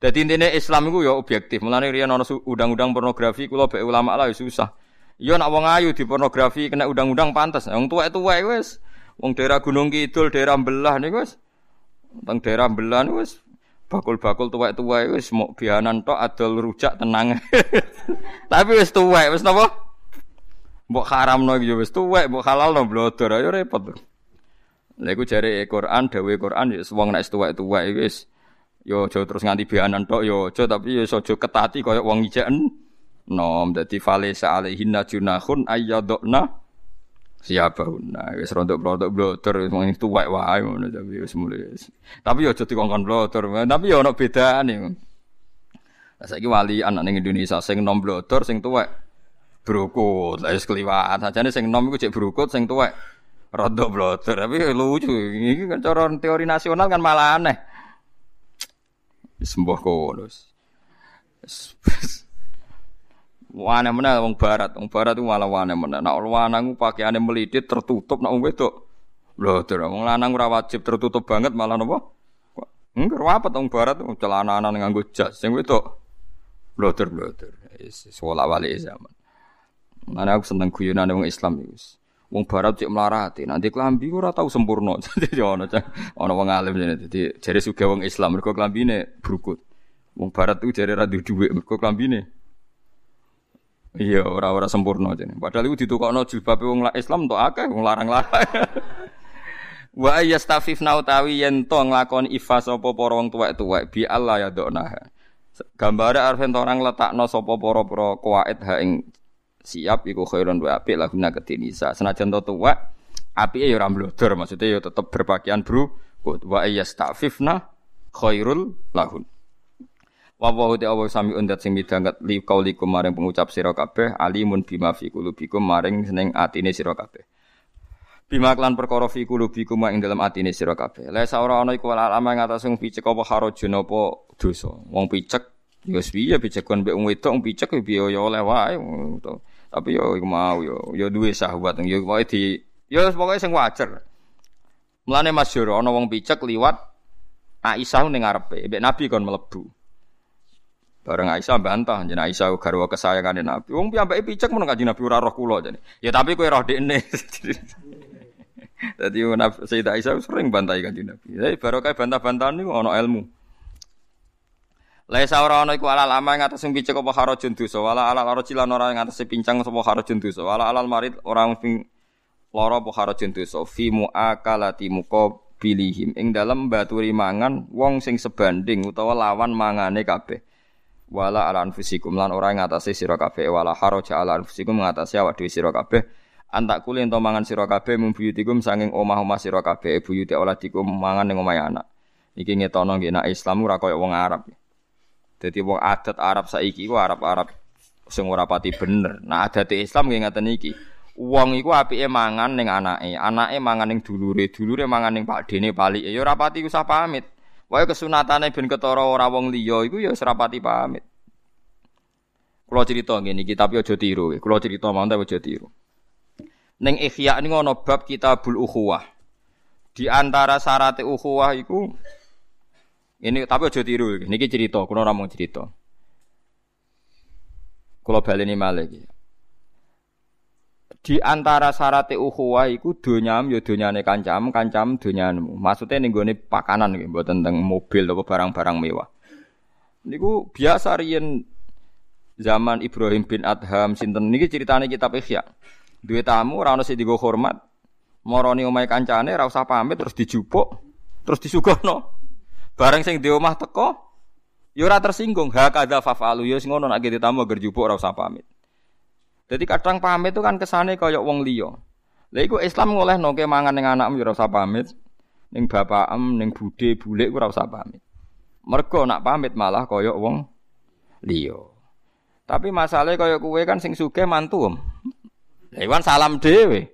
Dadi intine Islam iku ya objektif. Mulane riyen ana undang-undang pornografi kula bek ulama lah susah. Ya nak wong ayu di pornografi kena undang-undang pantes. Wong tuwek-tuwek wis, wong daerah Gunung Kidul, daerah Belah niku wis. Teng daerah Belah niku wis bakul-bakul tuwek-tuwek wis mok bianan tok adol rujak tenang. Tapi wis tuwek, wis napa? Mbok haramno iki ya wis tuwek, mbok halalno blodor ya repot. Lha iku jare Al-Qur'an, dawuhe Qur'an ya wong nek tuwek-tuwek iki wis ya aja terus nganti bianan tok ya aja tapi ya aja ketati kaya wong ijeken. Nom dadi falesa alaihinna junahun ayyadna siabahuna wis rontok-rontok blotor wis mung tuwek wae ngono tapi wis mulih tapi aja dikongkon blotor tapi ya ana bedane lah saiki wali anak ning Indonesia sing nom blotor sing tuwek brokot wis kliwat sajane sing nom iku jek brokot sing tuwek rontok blotor tapi lucu iki kan cara teori nasional kan malah aneh wis mbah kono wana mena wong barat ku malah wana mena. Nek lanang ku pakaiane mlidhit tertutup nek wong wedok. Lho, wong lanang ora wajib tertutup banget malah napa? Engger apet wong barat celana-anan nganggo jas. Sing wedok blotor-blotor. Solawale zaman. Ana aku seneng guyonane wong Islam iki. Wong barat cek mlarati, nanti klambi ora tau sempurna. Dadi ana wong alim jane dadi jare sugih wong Islam mergo klambine brukut. Wong barat ku jare ra duwe dhuwit mergo klambine iya, ora-ora sempurna jane. Padahal iku ditukokno jilbabe wong Islam entuk akeh wong larang-larang. Wa yastafifna utawi yen to nglakoni ifas apa para wong tuwek-tuwek bi Allah ya dokna. Gambare arfen orang letakno sapa para-para qaid ha ing siap iku khairon wa apik laguna ketinisa. Senajan to tuwek, apike ya ora mblodor, maksude ya tetep berpakaian bro. Wa yastafifna khairul lahun. Wawahu te awal sami undat sing midanget li kaulikum maring pengucap sira kabeh alimun bima fi qulubikum maring seneng atine sira kabeh bima klan perkara fi qulubikum ing dalem atine sira kabeh lesa ora ana iku alama ing atas sing picek apa harajun apa dosa wong picek ya wis piye picekon mbek wong wedok picek ya biaya oleh wae tapi yo iku mau yo duwe syahwat yo pokoke di yo pokoke sing wajar mlane masyhur ana wong picek liwat Aisyah ning ngarepe mbek Nabi kon mlebu bareng Aisyah bantah jeneng Aisyah garwa kesayangane Nabi. Wong piambake picek men kanjeng Nabi ora roh kula jane. Ya tapi kowe roh dekne. Dadi Sayyidah Aisyah sering bantai kanjeng Nabi. Jadi barokah bantah-bantahan niku ana ilmu. Laisa ora ana iku alal amang ngatas sing picek apa harajun dosa wala alal arjilan ora ngatas pincang apa harajun dosa wala alal marid ora sing lara apa harajun dosa fi muakalati muqabilihim ing dalem baturi mangan wong sing sebanding utawa lawan mangane kabeh. Wala ala anfusikum lan ora ngatasi sira kabeh wala haraja ala anfusikum ngatasi awak dhewe sira kabeh antak kule ento mangan sira kabeh mumbuyutikum saking omah-omah sira kabeh buyute oladikum mangan ning omahe anak iki ngetono nggih nek Islam ora kaya wong Arab dadi wong adat Arab saiki ku Arab-Arab sing ora pati bener nah adat Islam nggih ngaten iki wong iku apike mangan ning anake anake mangan ning dulure dulure mangan ning pakdene palike ya ora pati usah pamit. Wae kesunatane ben ketara ora wong liya iku ya serapati pamit. Kula crita ngene iki tapi aja tiru. Kula crita mawon ta aja tiru. Ning Ihya niku ana bab Kitabul Ukhuwah. Di antara syarat ukhuwah iku ini tapi aja tiru iki. Niki cerita, kula ora mung cerita. Kula baleni malih iki. Di antara syarat ukhuwah iku donyam ya donyane kancam, kancam donyanmu. Maksude ning gone pakanan iki, mboten teng mobil apa barang-barang mewah. Niku biasa riyen zaman Ibrahim bin Adham sinten niki critane kitab Ihya. Duwe tamu ora ono sing digo hormat, marani omahe kancane ora usah pamit terus dijupuk, terus disuguhno. Bareng sing di omah teko ya ora tersinggung, ha kadza fafalu ya ngono nek ditamu agar jupuk ora usah pamit. Dadi kadang pamit itu kan kesane kaya wong liya. Lha iku Islam ngolehno ke mangan ning anakmu ya ora usah pamit, ning bapakmu, ning budhe bulik ora usah pamit. Mergo nak pamit malah kaya wong liya. Tapi masalahnya kaya kowe kan sing sugih mantu. Iwan salam dhewe.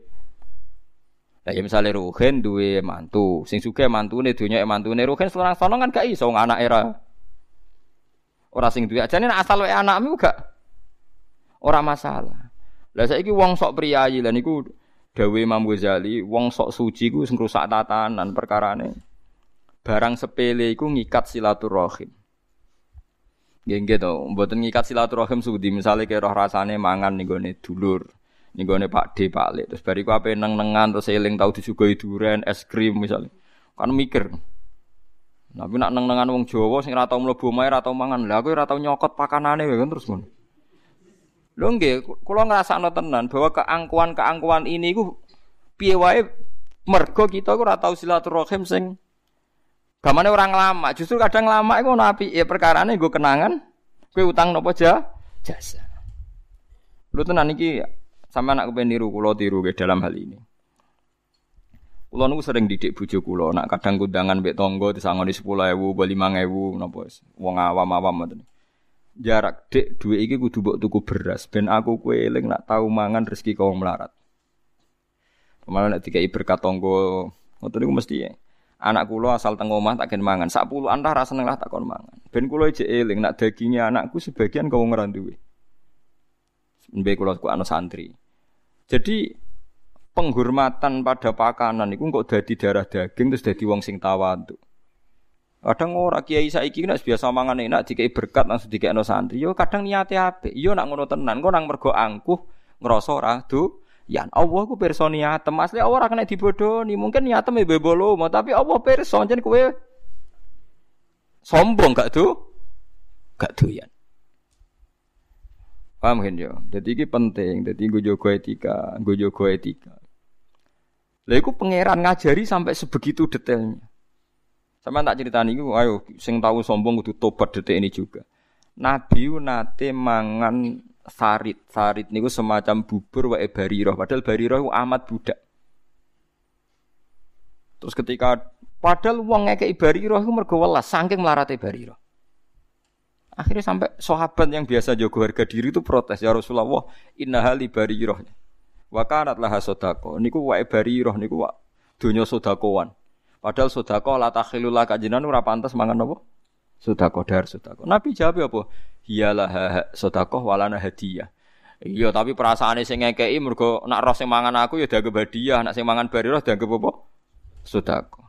Lah ya misale Ruhin duwe mantu, sing sugih mantune donyoke mantune Ruhin sono kan gak iso anake ora sing duwe. Ajane nek asal wae anakmu gak ora masalah. Lah saiki wong sok priyayi lan iku dawuhe Imam Ghazali, wong sok suci ku sing rusak tatanan perkarane. Barang sepele iku ngikat silaturahim. Nggih to, mboten ngikat silaturahim suwi misale kira rasane mangan ning gone dulur, ning gone Pak D, Pak Lek. Terus bariku ape neng-nengan terus eling tau disuguhi duren, es krim misale. Kan mikir. Tapi nak neng-nengan wong Jawa sing ora tau mlebu omahe ora tau mangan. Lah kowe ora tau nyokot pakanane wae kan terus ngono. Lho nggih, kula ngrasakno tenan bahwa keangkuhan-keangkuhan ini iku piye wae mergo kita ora tau silaturahim sing gamane orang lama, justru kadang lama iku ono apike ya, perkarane nggo kenangan, kowe utang napa jasa. Lho tenan iki sampeyan nek kepen niru kula tiru nggih dalam hal ini. Kula niku sering didik bojo kula, nek kadang kundangan mbek tangga disangoni 10.000, 5.000 napa wong awam-awam ngoten. Jarak dik dhuwit iki kudu mbok tuku beras ben aku kowe eling nek tau mangan rezeki kau melarat. Malah nek dikai berkat tangga ngoten niku mesti ya. Anak kula asal teng omah tak gen mangan. Sak puluhan lah ra seneng lah tak kon mangan. Ben kula ijek eling nak daginge anakku sebagian kowe ora duwe. Mbek kula ku ana santri. Jadi penghormatan pada pakanan iku kok dadi darah daging terus dadi wong sing tawadhu. Kadang ora kiai saiki nek biasa mangan enak dikei berkat langsung dikekno santri. Yo kadang niate apik. Yo nak ngono tenan kok nang mergo angkuh ngrasa ora duwe. Ya Allah ku pirsa niatem, asli Allah ora kena dibodoni, mungkin niatem bebolo, tapi Allah pirsa njen kowe sombong gak doyan. Paham kan yo? Dadi iki penting, dadi nggo jaga etika, nggo jaga etika. Lha iku pangeran ngajari sampai sebegitu detailnya. Sampeyan tak critani iku, ayo sing tau sombong kudu tobat detik ini juga. Nabi nate mangan sarit niku semacam bubur wae bariroh, padahal bariroh iku amat budak. Terus ketika padahal wong ngekeki bariroh iku mergo welas saking melarate bariroh. Akhirnya sampai sahabat yang biasa jago harga diri itu protes, ya Rasulullah, inna hali bariroh. Wa kanat laha sedekah. Niku wae bariroh niku wae donya sedekoan. Padahal sedekah la takhilul kajinan ora pantes mangan apa? Sedekah dar sedekah. Nabi jawab apa? Hiyalah sedekah walana hadiah. Iya, tapi perasaane sing ngekeki mergo nek roh sing mangan aku ya dianggep hadiah, nek sing mangan bariroh dianggep apa? Sedekah.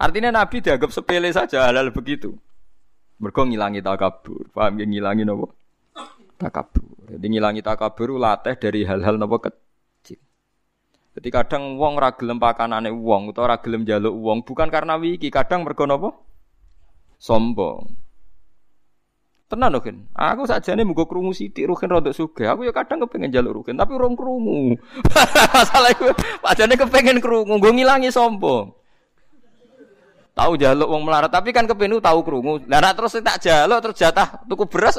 Artinya Nabi dianggap sepele saja halal begitu. Mergo ngilangi takabur. Paham ya ngilangi napa? Takabur. Jadi ngilangi takabur latih dari hal-hal napa kecil. Jadi kadang wong ra gelem pakanane wong utawa ra gelem njaluk wong bukan karena wiki, kadang mergo napa? Sombong. Tenan lho kan. Aku sakjane munggo krungu sithik Ruhin rodok sugih. Aku ya kadang kepengin njaluk Ruhin tapi urung krungu. Masalah iku sakjane kepengin krungu, nggo ngilangi sombong. Tahu njaluk wong melarat tapi kan kepengin tahu krungu. Lah nek terus tak njaluk terus jatah tuku beras.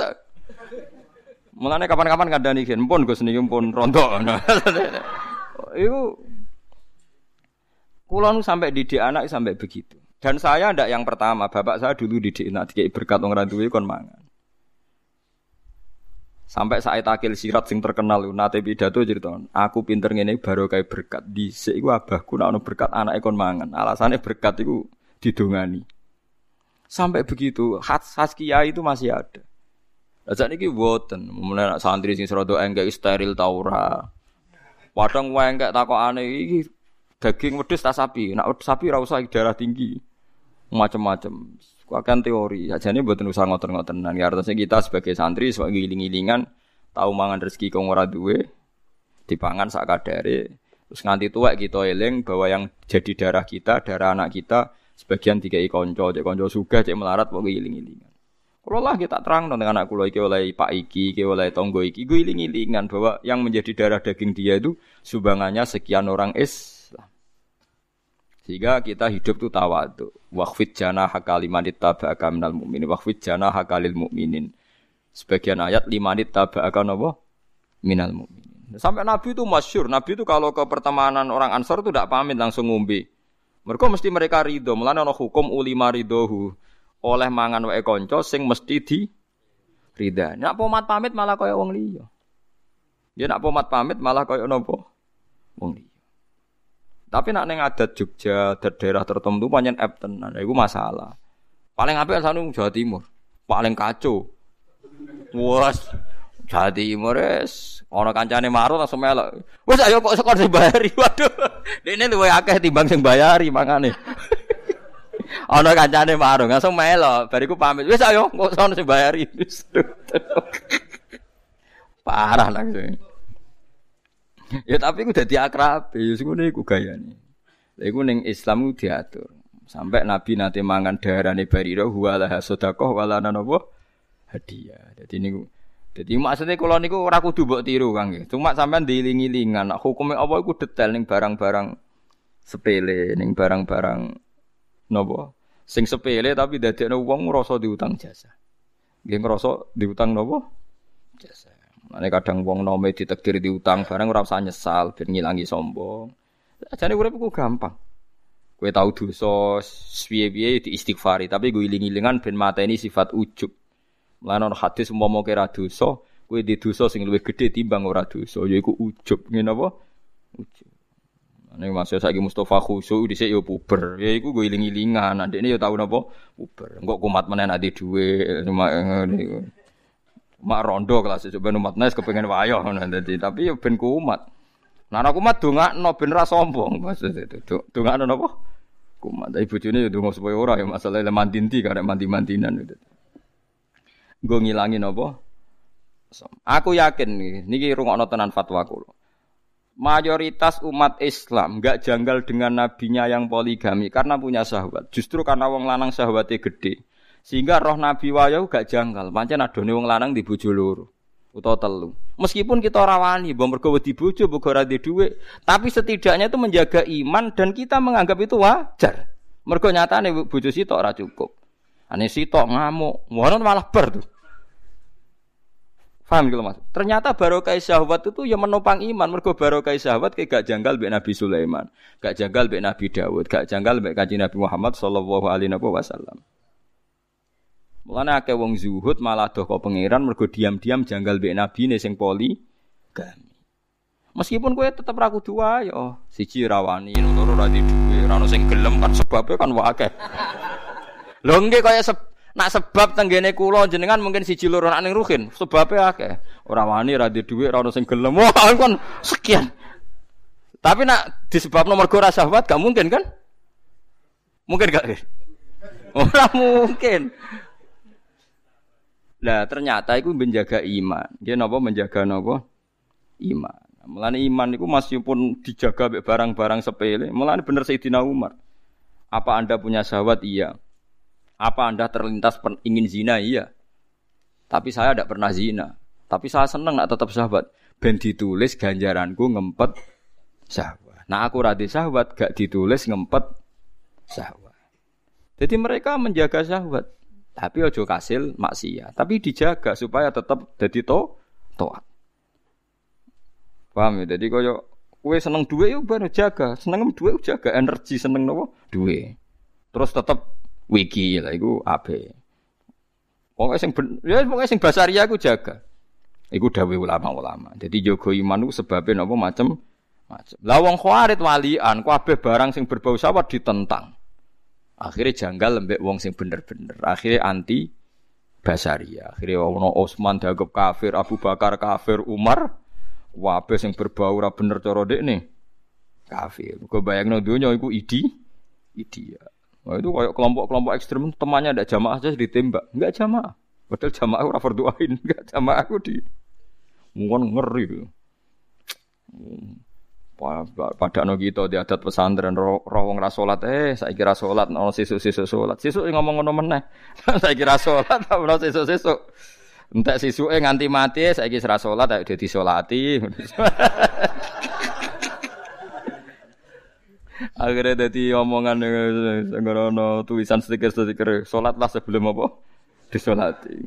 Mulane kapan-kapan kandhani gen pun Gus niki pun rondok. Iku kula nu sampe didik anak sampe begitu. Dan saya ndak yang pertama, bapak saya dulu didik nak dikei berkat wong ra duwe kon mangan. Sampai Said Akil Sirat sing terkenal nate pidato cerita, aku pinter ngene barokah berkat. Dhisik iku abahku nak ono berkat anake kon mangan. Alasane berkat iku didongani. Sampai begitu, khas kiai itu masih ada. Lah sakniki mboten, mulane nak santri sing rada engke steril ta ora. Padang wae engke takokane iki daging wedhus ta sapi. Nek sapi ora usah darah tinggi. Macam-macam. Ku akan teori. Sajane mboten usah ngoten-ngotenan. Ya artine kita sebagai santri sok ngiling-ngilingan tau mangan rezeki kang ora duwe, dipangan sak kadare. Terus nganti tuwek kita eling bahwa yang jadi darah kita, darah anak kita sebagian dikei kanca, cek kanca sugih, cek melarat kok ngiling-ngilingan. Kulo lah kita terang dengan anak kulo iki oleh Pak iki, iki oleh tonggo iki, gue iling-ilingan bahwa yang menjadi darah daging dia itu sumbangannya sekian orang Islam. Sehingga kita hidup itu tawadhu. Waqfid janaha kalimanit taba'aka minal mu'minin, waqfid janaha kalil mu'minin. Sebagian ayat limanit taba'aka napa? Minal mu'minin. Sampai Nabi itu masyhur, Nabi itu kalau ke pertemanan orang Ansor itu tidak pamit langsung ngombe. Mergo mesti mereka ridho, mulane ana hukum ulima ridhohu. Oleh mangan wae kanca sing mesti di ridha. Nek pomat pamit malah kaya wong liya. Ya nek pomat pamit malah kaya napa? Wong liya. Tapi nek ning adat Jogja, daerah tertentu pancen eptenan, iku masalah. Paling apik sanu Jawa Timur. Paling kacau. Wes, Jawa Timur wis ana kancane marut langsung melok. Wes ayo kok sekor dibayari. Waduh. Dene luwih akeh timbang sing bayari mangane. Ana kancane marung, langsung melo, bariku pamit. Wis ayo, kok sono sing bayari. Parah langsung. Ya tapi ku dadi akrab, ya ngene iku gayane. Lah iku ning Islam ku diatur. Sampai Nabi nate mangan daharane barira wala sedekah wala napa hadiah. Dadi niku dadi maksudnya kula niku ora kudu mbok tiru, Kang. Cuma sampean dilingi-lingan, hukume apa iku detail ning barang-barang sepele, ning barang-barang napa sing sepele tapi dadekno wong ngrasa diutang jasa. Nggih ngrasa diutang napa? Jasa. Mane kadang wong nome ditegir diutang barang ora usah nyesal ben ngilangi sombong. Ajane urip ku gampang. Kowe tau dosa, piye-piye diistighfari, tapi kowe iling-ilingan ben mateni sifat ujub. Lan ana hadis umpama kowe ora dosa, kowe di dosa sing luwih gedhe timbang ora dosa, yaiku ujub. Ngene apa? Ujub. Nek masih saiki Mustafa khusu dhisik yo puber. Ya iku go iling-ilingan, ndekne yo tau napa puber. Engko kumat menen ati dhuwit niku. Mak rondo kelas coba umatnes kepengin wayah ngono dadi, tapi yo ben kumat. Nah nek kumat dongakno ben ra sombong, maksud itu. Dongakno napa? Kumat. Tapi bojone yo donga supaya ora ya masalah le mandinti karek mandi-mandinan itu. Engko ngilangi napa? Aku yakin niki rungokno tenan fatwa kula. Mayoritas umat Islam enggak janggal dengan nabinya yang poligami karena punya syahwat. Justru karena wong lanang syahwate gede. Sehingga roh nabi wayo enggak janggal. Pancen adone wong lanang di bojo loro utawa telu. Meskipun kita ora wani, mbok mergo wedi bojo, mbok ora duwe dhuwit, tapi setidaknya itu menjaga iman dan kita menganggap itu wajar. Mergo nyatane bojo sitok ora cukup. Ane sitok ngamuk, ngono malah ber tuh. Paham gitu Mas. Ternyata barokah syahwat itu yang menopang iman. Mergo barokah syahwat kayak gak janggal mbek Nabi Sulaiman, gak janggal mbek Nabi Daud, gak janggal mbek Kanjeng Nabi Muhammad sallallahu alaihi wasallam. Mulane akeh wong zuhud malah doh kok pangeran mergo diam-diam janggal mbek nabine sing poligami. Meskipun kowe tetep ra kudu wae, siji rawani, loro ra duwe, ra ono sing gelem kan sebabe kan wae akeh. Lho nggih kaya nak sebab tenggene kula jenengan mungkin siji loro nak ning Ruhin, sebabe akeh. Ora wani, ora duwe dhuwit, ora ono sing gelem. Wah, kan sekian. Tapi nak disebabno mergo ora syahwat gak mungkin kan? Mungkin gak? Ora mungkin. Lah ternyata iku menjaga iman. Nggih napa menjaga napa? Iman. Mulane iman niku meskipun dijaga mek barang-barang sepele, mulane bener Sayyidina Umar. Apa Anda punya syahwat? Iya. Apa Anda terlintas ingin zina? Iya. Tapi saya tidak pernah zina. Tapi saya senang nak tetap sahabat. Ben ditulis ganjaranku ngempet sahabat. Nah aku rada sahabat gak ditulis ngempet sahabat. Jadi mereka menjaga sahabat. Tapi ojo kasil maksiat. Tapi dijaga supaya tetap jadi toat. Paham ya? Jadi koyo kue seneng duit yo ben jaga. Seneng duit jaga energi seneng nopo duit. Terus tetap wiki lah, itu abe. Pokoknya sing, ya pokoknya sing basaria aku jaga. Iku dawuh ulama-ulama. Jadi jaga iman itu sebabnya apa macam. Lah wong khawarit walian, kabeh barang sing berbau syahwat ditentang. Akhirnya janggal lembek wong sing bener-bener. Akhirnya anti basaria. Akhirnya ono Osman dianggap kafir, Abu Bakar kafir, Umar kabeh sing berbau ora bener cara dekne. kafir. Gue bayangin dunia itu ideal. Nah, itu kayak kelompok-kelompok ekstrem temannya ada jamaah saja ditembak. Enggak jamaah. Padahal jamaah ora berdoain, enggak jamaah aku di. Mungkin ngeri. Padahal kita di adat pesantren rawong ra salat, saya kira salat ono sisuk-sisuk salat. Sisuk ngomong ngono meneh. Saya kira salat ta ono sisuk-sisuk. Entek sisuke nganti mati, saiki wis ra salat ayo disolati. Akhirnya tadi omongan senggono tulisan stiker-stiker salatlah sebelum apa disolati.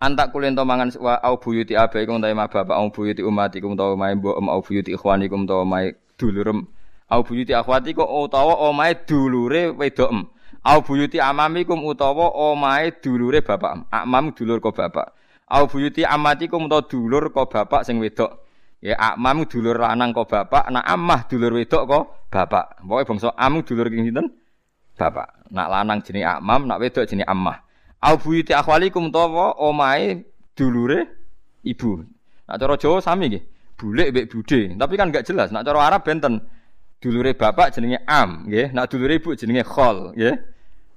Antak kulen to mangan wa au buyuti abaikum ta ma bapak au buyuti ummatikum ta ma mbok au buyuti ikhwanikum ta ma dulurem au buyuti akhwatikum utawa omae dulure wedokem au buyuti amamikum utawa omae dulure bapak amam dulur ko bapak au buyuti amatikum ta dulur ko bapak sing wedok. Ya amam dulur lanang kok bapak, nak amah dulur wedok kok bapak. Pokoke bangsa am dulur king sinten? Bapak. Nak lanang jenenge amam, nak wedok jenenge ammah. Au buyuti akhwalikum tawa omahe dulure ibu. Nak cara Jawa sami nggih. Bulik mbek budhe, tapi kan enggak jelas. Nak cara Arab benten. Dulure bapak jenenge am, nggih. Nak dulure ibu jenenge khol, nggih.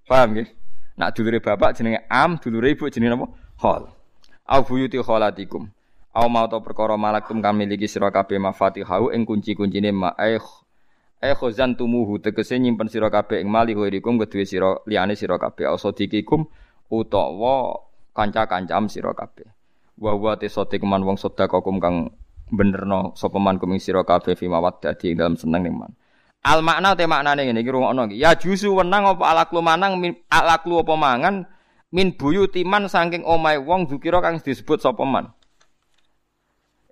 Paham nggih? Nak dulure bapak jenenge am, dulure ibu jenenge apa? Khol. Au buyuti kholatikum. Au mau to perkara malakum kami miliki sira kabeh mafatihau ing kunci-kuncine ma'ai khazantumuhu tegese nyimpen sira kabeh ing malih wirikum kedue sira liyane sira kabeh asadikikum utawa kanca-kancam sira kabeh wa wa tisati keman wong sedekakum kang benerno sapa man kuming sira kabeh fimawaddati ing dalem seneng ning man al makna te maknane ngene iki rungokno iki ya jusu wenang apa alaklu manang alaklu apa mangan min buyutiman saking omahe wong dzikira kang disebut sapa man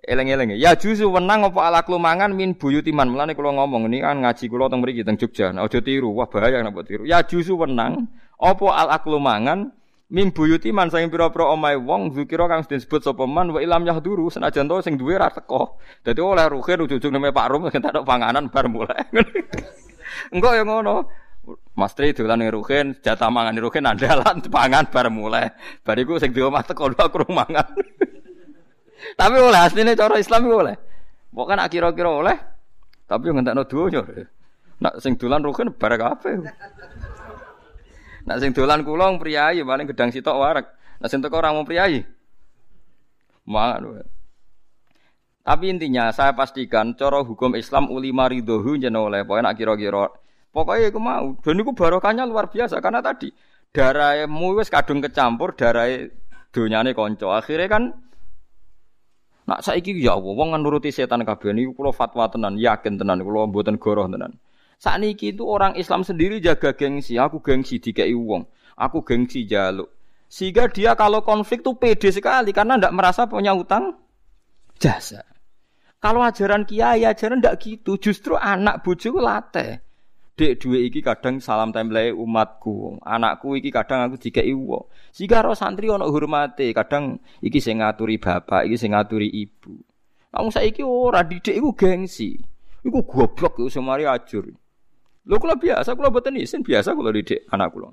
eleng-eleng ya juzu wenang apa ala klumangan min buyutiman mulane kula ngomong niki kan ngaji kula teng mriki teng Jogja nek aja tiru wah bahaya nek tiru ya juzu wenang apa ala klumangan min buyutiman saking pira-pira omahe wong zikira kang disebut sapa man wa ilam yahduru senajan to sing duwe ra teko dadi oleh ruhe ujug-ujug neme Pak Rum entek tok panganan bar mulai engko ya ngono Mas Tri dolan ning ruhen jatah mangane ruhen andalan pangan bar mulai bar iku sing di omah teko aku mangan tapi oleh asline cara Islam iku oleh. Kok kan kira-kira oleh. Tapi yo ngentekno donya. Nek sing dolan rugen barek kabeh. Nek sing dolan kula priyayi paling gedang sitok wareg. Nek sing teko ora mung priyayi. Mangan. Tapi intinya saya pastikan cara hukum Islam ulama ridhohu jeneng oleh. Pokoke nek kira-kira pokoke iku mau dan niku barokahnya luar biasa karena tadi darahmu wis kadung kecampur darahe donyane kanca. Akhire kan nak saiki ya Allah wong nuruti setan kabeh niku kula fatwa tenan yakin tenan kula mboten goroh tenan. Sakniki itu orang Islam sendiri jaga gengsi, aku gengsi dikeki wong, aku gengsi jaluk. Sehingga dia kalau konflik tuh pede sekali karena ndak merasa punya utang jasa. Kalau ajaran kiai ajaran ndak gitu, justru anak bojo latih. Dek duwe iki kadang salam template umatku. Anakku iki kadang aku dikeki wong. Sehingga ro santri ana hormate, kadang iki sing ngaturi bapak, iki sing ngaturi ibu. Wong saiki ora didik iku gengsi. Iku goblok iku semari ajur. Lho kula biasa kula boten isin biasa kula didik anak kula.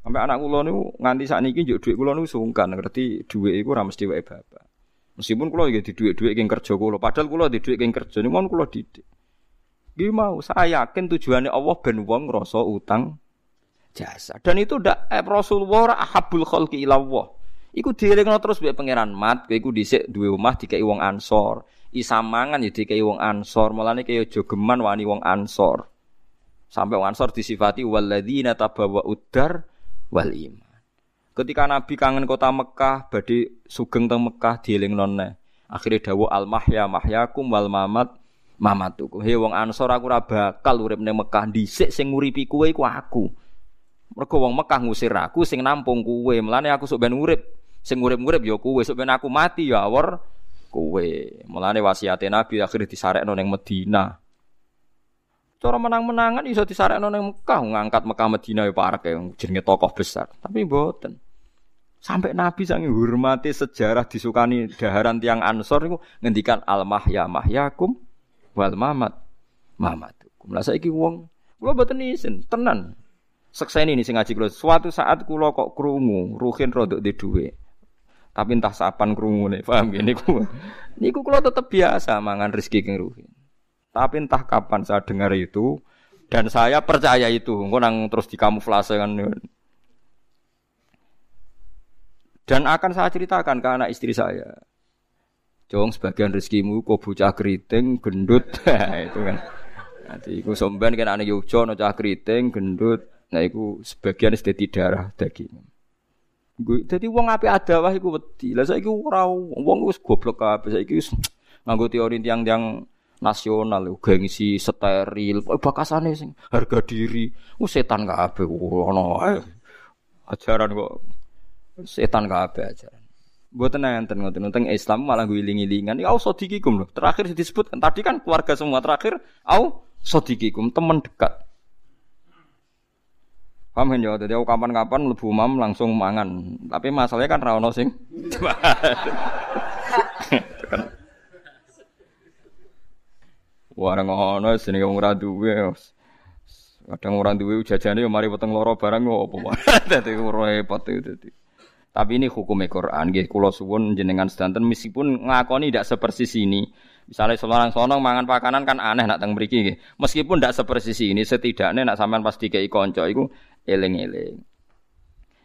Sampai anak kula niku nganti sakniki njuk dhuwit kula niku sungkan ngerti dhuwit iku ora mesti wae bapak. Meskipun kula nggih dhuwit-dhuwit ing kerja kula, padahal kula dhuwit ing kerja niku kula didik. Iki mau saya yakin tujuannya Allah ben wong ngrasa utang jasa. Dan itu ndak Rasulullah ahabul khalqi ila Allah. Iku dielingno terus mbek Pangeran Mat, kowe iku dhisik duwe omah dikeki wong Ansor, isamangan ya dikeki wong Ansor, mulane kaya jogeman wani wong Ansor. Sampai wong Ansor disifati walladzina tabawa uddar wal iman. Ketika Nabi kangen kota Mekah, badhe sugeng teng Mekah dielingno neh. Akhire dawuh al mahya mahyakum wal mamat mamatuku. He wong Ansor aku ora bakal urip ning Mekah dhisik sing nguripi kowe iku aku. Mergo wong Mekah ngusir aku sing nampung kowe. Mulane aku sok ben urip. Sing urip-urip ya kowe, sok ben aku mati ya awor kowe. Mulane wasiate Nabi akhire disarekno ning Madinah. Cara menang-menangan iso disarekno ning Mekah, ngangkat Mekah Madinah ya parek jenenge tokoh besar. Tapi mboten. Sampai Nabi sange hormati sejarah disukani daharan tiyang Ansor niku ngendikan al mahya mahyakum wal mamat mamatukum. Lah saiki wong kula mboten isin tenan sekseni ini sing ngaji kula suatu saat kula kok krungu ruhin rodok di dhuwit tapi entah sapan krungune paham nggih niku kula tetep biasa mangan rezeki king ruhin Tapi entah kapan saya dengar itu dan saya percaya itu. Engko nang terus dikamuflase kan. Dan akan saya ceritakan ke anak istri saya. Jong sebagian rezekimu kok bocah keriting gendut. Itu kan. Nanti iku somben kan ana Yogyo ana cah keriting gendut. Nah iku sebagian sedhi darah daging. Jadi wong apik adawah iku wedi. Lah saiki ora wong wis goblok kabeh. Saiki wis nganggo teori tiyang-tiyang nasional gengsi steril bakasane sing harga diri. Wis setan kabeh ono ae. Ajaran kok setan kabeh ajaran. Mboten enten ngoten teng Islam malah ngiling-ngilingan. Ya sadiqikum lho. Terakhir disebutkan tadi kan keluarga semua terakhir au sadiqikum teman dekat. Paham kan ya, jadi aku kapan-kapan mlebu umam langsung mangan. Tapi masalahnya kan ra ono sing. Warang ono sini wong ra duwe. Kadang ora duwe jajane yo mari weteng loro barang opo wae. Dadi repot itu. Tapi ini hukum Al-Qur'an nggih kula suwun jenengan sedanten meskipun ngakoni ndak sepersis ini. Misalnya seorang sonong mangan pakanan kan aneh nak teng mriki nggih. Meskipun ndak sepersis ini setidaknya nak sampean pas dikeki kanca iku eling-eling.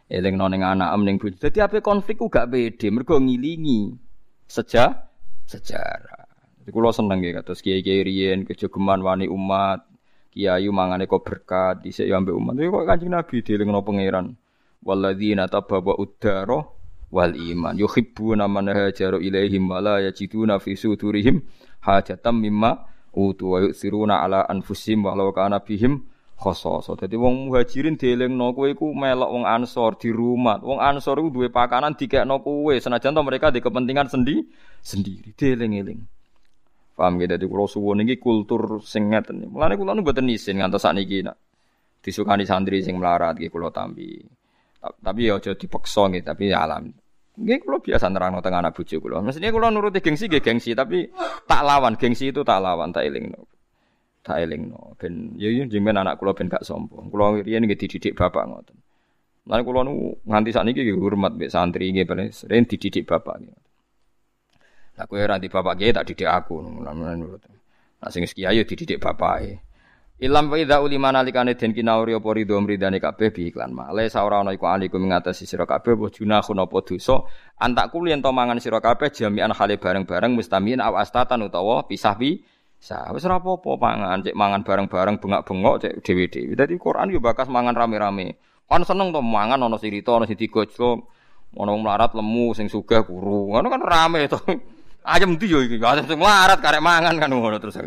Eling noning anakem ning bojo. Dadi ape konflik ku gak pede mergo ngilingi sejarah. Dadi kula seneng nggih kados kiai-kiai riyen kejogeman wani umat, kiai mangane kok berkat dhisik yo ambek umat. Kok Kanjeng Nabi dielingno pangeran. Walladzina tabawwa'u ad-daro wal iman yuhibbuna man hajaru ilaihim wa la yajiduna fi sudurihim hajatan mimma utu wa yusiruna ala anfusihim wa law kana bihim khasasa. Dadi wong muhajirin dielingno kowe iku melok wong Ansor di rumah. Wong Ansor iku duwe pakanan dikekno kowe senajan to mereka di kepentingan sendiri dieling-eling. Paham ge dadi kula suwun iki kultur sing ngeten. Mulane kula nu mboten isin ngantos sakniki nak disukani santri sing melarat iki kula tampi. Tapi ya aja dipeksa nggih, tapi ya alam. Nggih kula biasa nerangno teng anak bojo kula. Mesthine kula nuruti gengsi nggih gengsi, tapi tak lawan gengsi itu tak lawan, tak elingno. Tak elingno ben ya njenengan anak kula ben gak sombong. Kula riyen nggih dididik bapak ngoten. Lan kula nu nganti sakniki nggih hormat mbek santri nggih ben sering dididik bapak nggih. Lah kowe ora di bapak nggih tak didik aku nurut. Nah sing kiai yo dididik bapake. Ilam faida ulima nalikane den kinauri apa ridho mridane kabeh bi iklan male saora ana iku aliku ngatasi sira kabeh wujuna khunapa dosa antak kuli ento mangan sira kabeh jami'an hale bareng-bareng mustamin awastatan utawa pisah-pisah wis ora apa-apa pangan cek mangan bareng-bareng bengak-bengok cek dhewe-dhewe dadi Quran yo bakas mangan rame-rame kon seneng to mangan ana sirita ana sidigojlong ana wong melarat lemu sing sugih guru ngono kan rame to ayem ndi yo iki sing melarat karek mangan kan ngono terus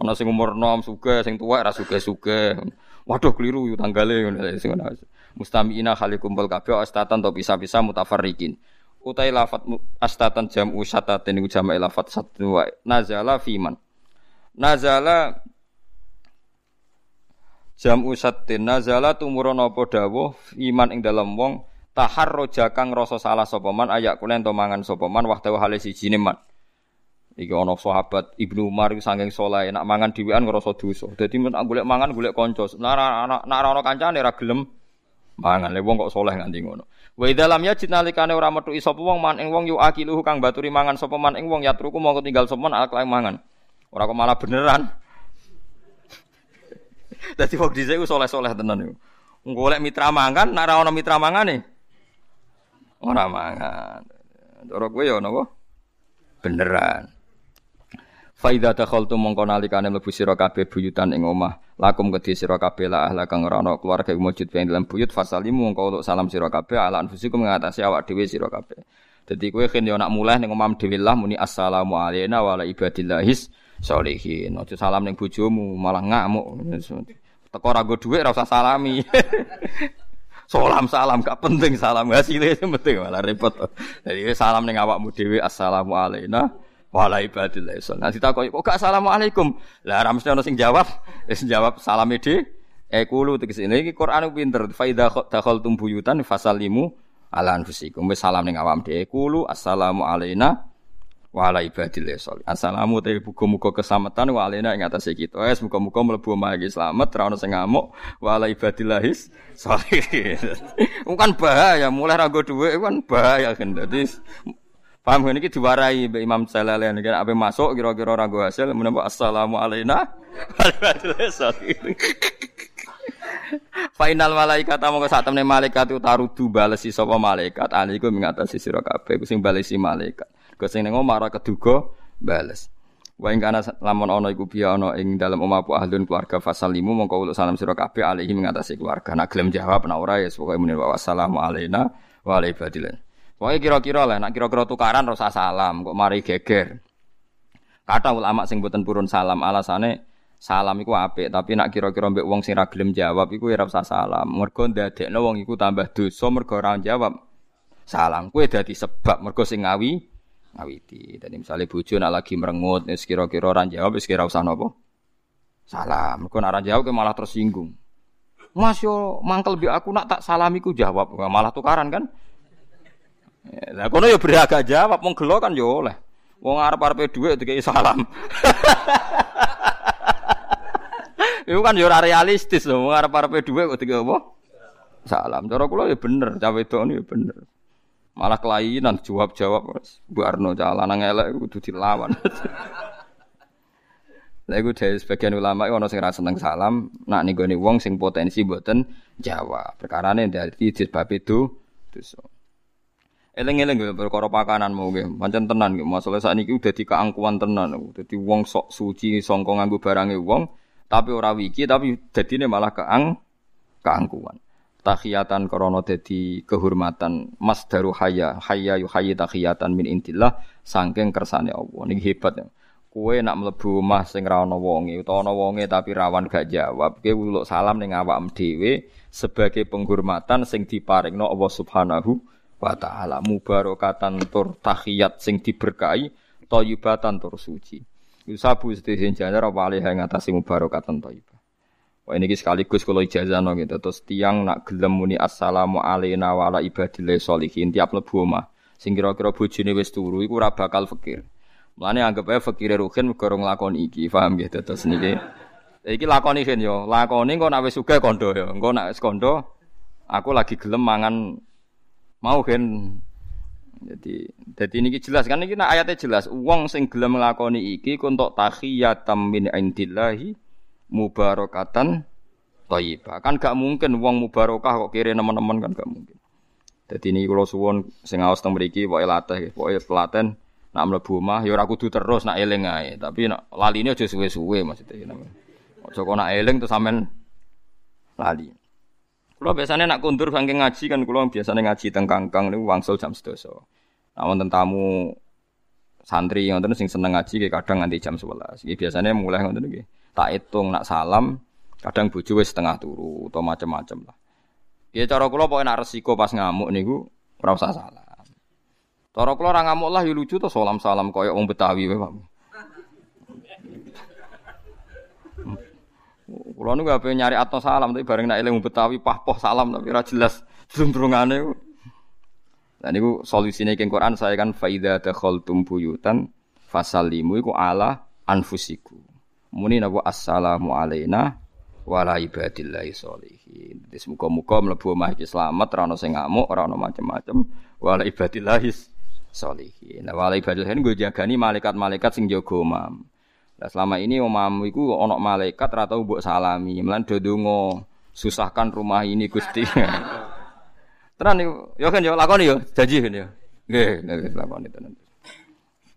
ana sing umur 6 sugih sing tuwek ra sugih-sugih. Waduh keliru yo tanggale ngono sing ana. Mustamiina khaliqumpul kabeh astatan to pisah-pisah mutafarriqin. Utai lafat astatan jam'u satatin niku jamak lafat satu wa nazala fiman. Nazala jam'u satin nazala tumurun apa dawuh iman ing dalem wong taharroja kang rasa salah sapa man ayak kulen to mangan sapa man wahdahu hale sijine man. Iki ana sahabat Ibnu Umar iki saking saleh nak mangan dhewean ngrasa dosa. Dadi nek golek mangan golek kanca. Nek ana kancane ora gelem mangan. Lah wong kok saleh nganti ngono. Wa idza lam yajid nalikane ora metu sapa wong man ing wong yu akiluhu kang baturi mangan sapa man ing wong yatruku mongko tinggal sapa man alak mangan. Ora kok malah beneran. Dadi wong dhisik ku saleh-saleh tenan iku. Golek mitra mangan, nek ora ana mitra mangane ora mangan. Ndoro kowe ya napa? Beneran. Faida dakhaltu mongko nalikane mlebu sira kabeh buyutan ing omah lakum kedhi sira kabeh la ahla kang rono keluarga wujud ing dalam buyut fasalimu mongko uluk salam sira kabeh ala anfusikum ngatasi awak dhewe sira kabeh dadi kowe kene yo nak mulih ning omah dhewe lah muni assalamu alayna wa ala ibadillahis sholihin aja salam ning bojomu malah ngamuk teko ora nggo dhuwit ora usah salami salam gak penting salam hasile sing penting malah repot dadi salam ning awakmu dhewe assalamu alayna Walaibadillah. Nanti tak kok gak assalamualaikum. Lah ra mesti ono sing jawab. Wis jawab salame de. Ekulu tegese iki Quran pinter. Fa idza dakhaltum buyutan fasallimu ala anfusikum. Wis salam ning awam de. Ekulu assalamu alaina walaibadillah. Assalamu te muga-muga keselamatan wa alaina ing atase kita. Wis muga-muga mlebu omah iki slamet ra ono sing ngamuk walaibadillahis salih. Kan bahaya mulih ra nggo dhuwit kan bahaya kan. Dadi Paham ngene iki diwarai Mbak Imam Jalalain nek ape masuk kira-kira ora nggo hasil menapa assalamu alaina final malaikat mongko sak temne malaikat utarudu balesi sapa malaikat aniku ngatasi sira kabeh iku sing balesi malaikat go sing ning omah ora keduga bales wa ing kana lamun ana iku biya ana ing dalem omah apa ahlun keluarga fasalimu mongko uluk salam sira kabeh alihi ngatasi keluarga nek gelem jawab nek ora ya pokoke muni wassalamu alaina wa alaihi badil. Wah, kira-kira lah, nak kira-kira tukaran rasa salam, kok mari geger. Kata ulama sing boten purun salam, alasane salam iku apik, tapi nak kira-kira mbek wong sing ra gelem jawab iku ora usah salam. Mergo ndadekno wong iku tambah dosa mergo ora jawab. Salam kuwi dadi sebab mergo sing ngawiti. Dadi misale bojo nak lagi merengut, wis kira-kira ora jawab, wis kira usah napa? Salam. Mergo nek ora jawab kuwi malah tersinggung. Mas yo mangkel mbek aku nak tak salamiku jawab, malah tukaran kan? Lah kono yo beragak jawab wong gelo kan yo oleh. Wong arep-arepe dhuwit dikeki salam. Iku kan yo ora realistis lho, wong arep-arepe dhuwit kok dikeki apa? Salam. Cara kula yo bener, cah wedokne yo bener. Malah kelainan jawab-jawab Bu Arno cah lanang elek kudu dilawan. Lah iku dhewe sebagian ulama ana sing ra seneng salam, nak ning gone wong sing potensi mboten jawab. Perkarane dadi disebabke dosa. Eleng-eleng perkara pakananmu nggih, pancen tenan nggih. Masalahe sakniki dadi keangkuhan tenan. Dadi wong sok suci sangka nganggo barange wong, tapi ora wiki, tapi dadine malah keangkuhan. Tahiyatan krana dadi kehormatan masdaru hayya, hayya yuhayyi tahiyatan min indillah, saking kersane Allah. Niki hebat ya. Kowe nak mlebu omah sing ra ana wonge utawa ana wonge tapi rawan gak jawab, kowe uluk salam ning awakmu dhewe sebagai penghormatan sing diparingno Allah Subhanahu wa ta'ala. Mubarokatan tur tahiyat sing diberkahi, thayyibatan tur suci. Sabu sedih jajar walih ngatasi mubarokatan thayyibah. Wah ini sekaligus kalau ijazahno gitu. Terus tiang nak gelem muni assalamu alaina wa ala ibadillah sholihin tiap mlebu omah. Sing kira-kira bojone wis turu iku ora bakal fakir. Mulane anggap ae fakire rugen gorong lakon iki, paham nggih gitu. Terus niki. Iki lakoni ken yo, lakoni engko nak wis sugih kandha yo. Engko nak wis kandha aku lagi gelem mangan mau kan, jadi ini jelas kan ini ayatnya jelas. Wong sing gelem nglakoni iki untuk tahiyatam min indillahi mubarokatan thayyibah. Kan gak mungkin wong mubarokah kok kire nemen-nemen kan gak mungkin. Jadi ini kalau suwon sing aos teng mriki pokoke latih, pokoke telaten nak mlebu omah ya ora kudu terus nak eling ae. Tapi nak laline aja suwe-suwe maksudnya. Aja kok nak eling terus sampean lali. Kulo biasane nak kondur saking ngaji kan kulo biasane ngaji teng Kangkang niku wangsul jam 12. Nah wonten tamu santri wonten sing seneng ngaji kadang nganti jam 11. Iki biasane mulai ngoten iki. Tak hitung nak salam, kadang bojo wis setengah turu utawa macam-macam lah. Ya cara kulo pokoke nak resiko pas ngamuk niku ora usah salam. Cara kulo ora ngamuk lah ya lucu to salam-salam koyo wong Betawi wae, Pak. Kulo niku ape nyari atno salam tapi bareng nek eling Betawi pahpoh salam tapi ora jelas jumbrungane. Lah niku solusine ing Quran saya kan fa idza dakhaltum buyutan fasallimu iku ala anfusikum. Muni napa assalamu alaina wa ala ibadillahi sholihin. Wis muga-muga mlebu omah iki slamet ora ono sing ngamuk, ora ono macam-macam. Wa ala ibadillahi sholihin. Nah, wa ala ibadillahi nggo jagani malaikat-malaikat sing jaga omah. Nah, selama ini omamu iku ana malaikat ra tau mbok salami, mlan do ndonga, susahkan rumah ini Gusti. Tenan niku, yo kan yo lakoni yo, janji kan yo. Nggih, nggih lakoni tenan.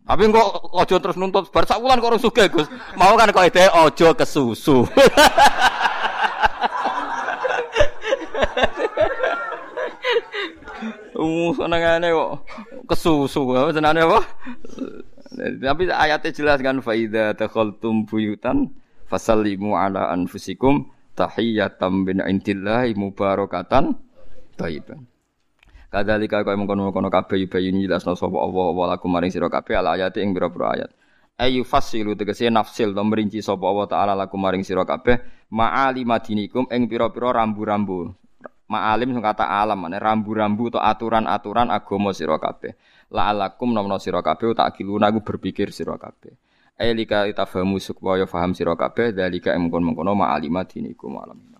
Tapi engko aja terus nuntut bar sak wulan kok ora sugih, Gus. Mau kan kok ide aja kesusu. Senengane kok kesusu, senengane apa? Tapi ayatnya jelas kan fa idza dakhaltum buyutan fasallimu ala anfusikum tahiyatan min indillahi mubarakatan thayyibah. Kadzalika kaya mengkono-kono kabeh bayune jelasna sapa Allah wa lakum maring sira kabeh ala ayati ing pira-pira ayat. Ayu fasilu tegese nafsil to merinci sapa Allah taala lakum maring sira kabeh ma'alim madinikum ing pira-pira rambu-rambu. Ma'alim sing kata alam maknane rambu-rambu to aturan-aturan agama sira kabeh. La'alakum namna sira kabeh tak kiluna aku berpikir sira kabeh. Ailika tafahamu supaya paham sira kabeh dalika mengkon-mengkono ma'alimadinikum alam.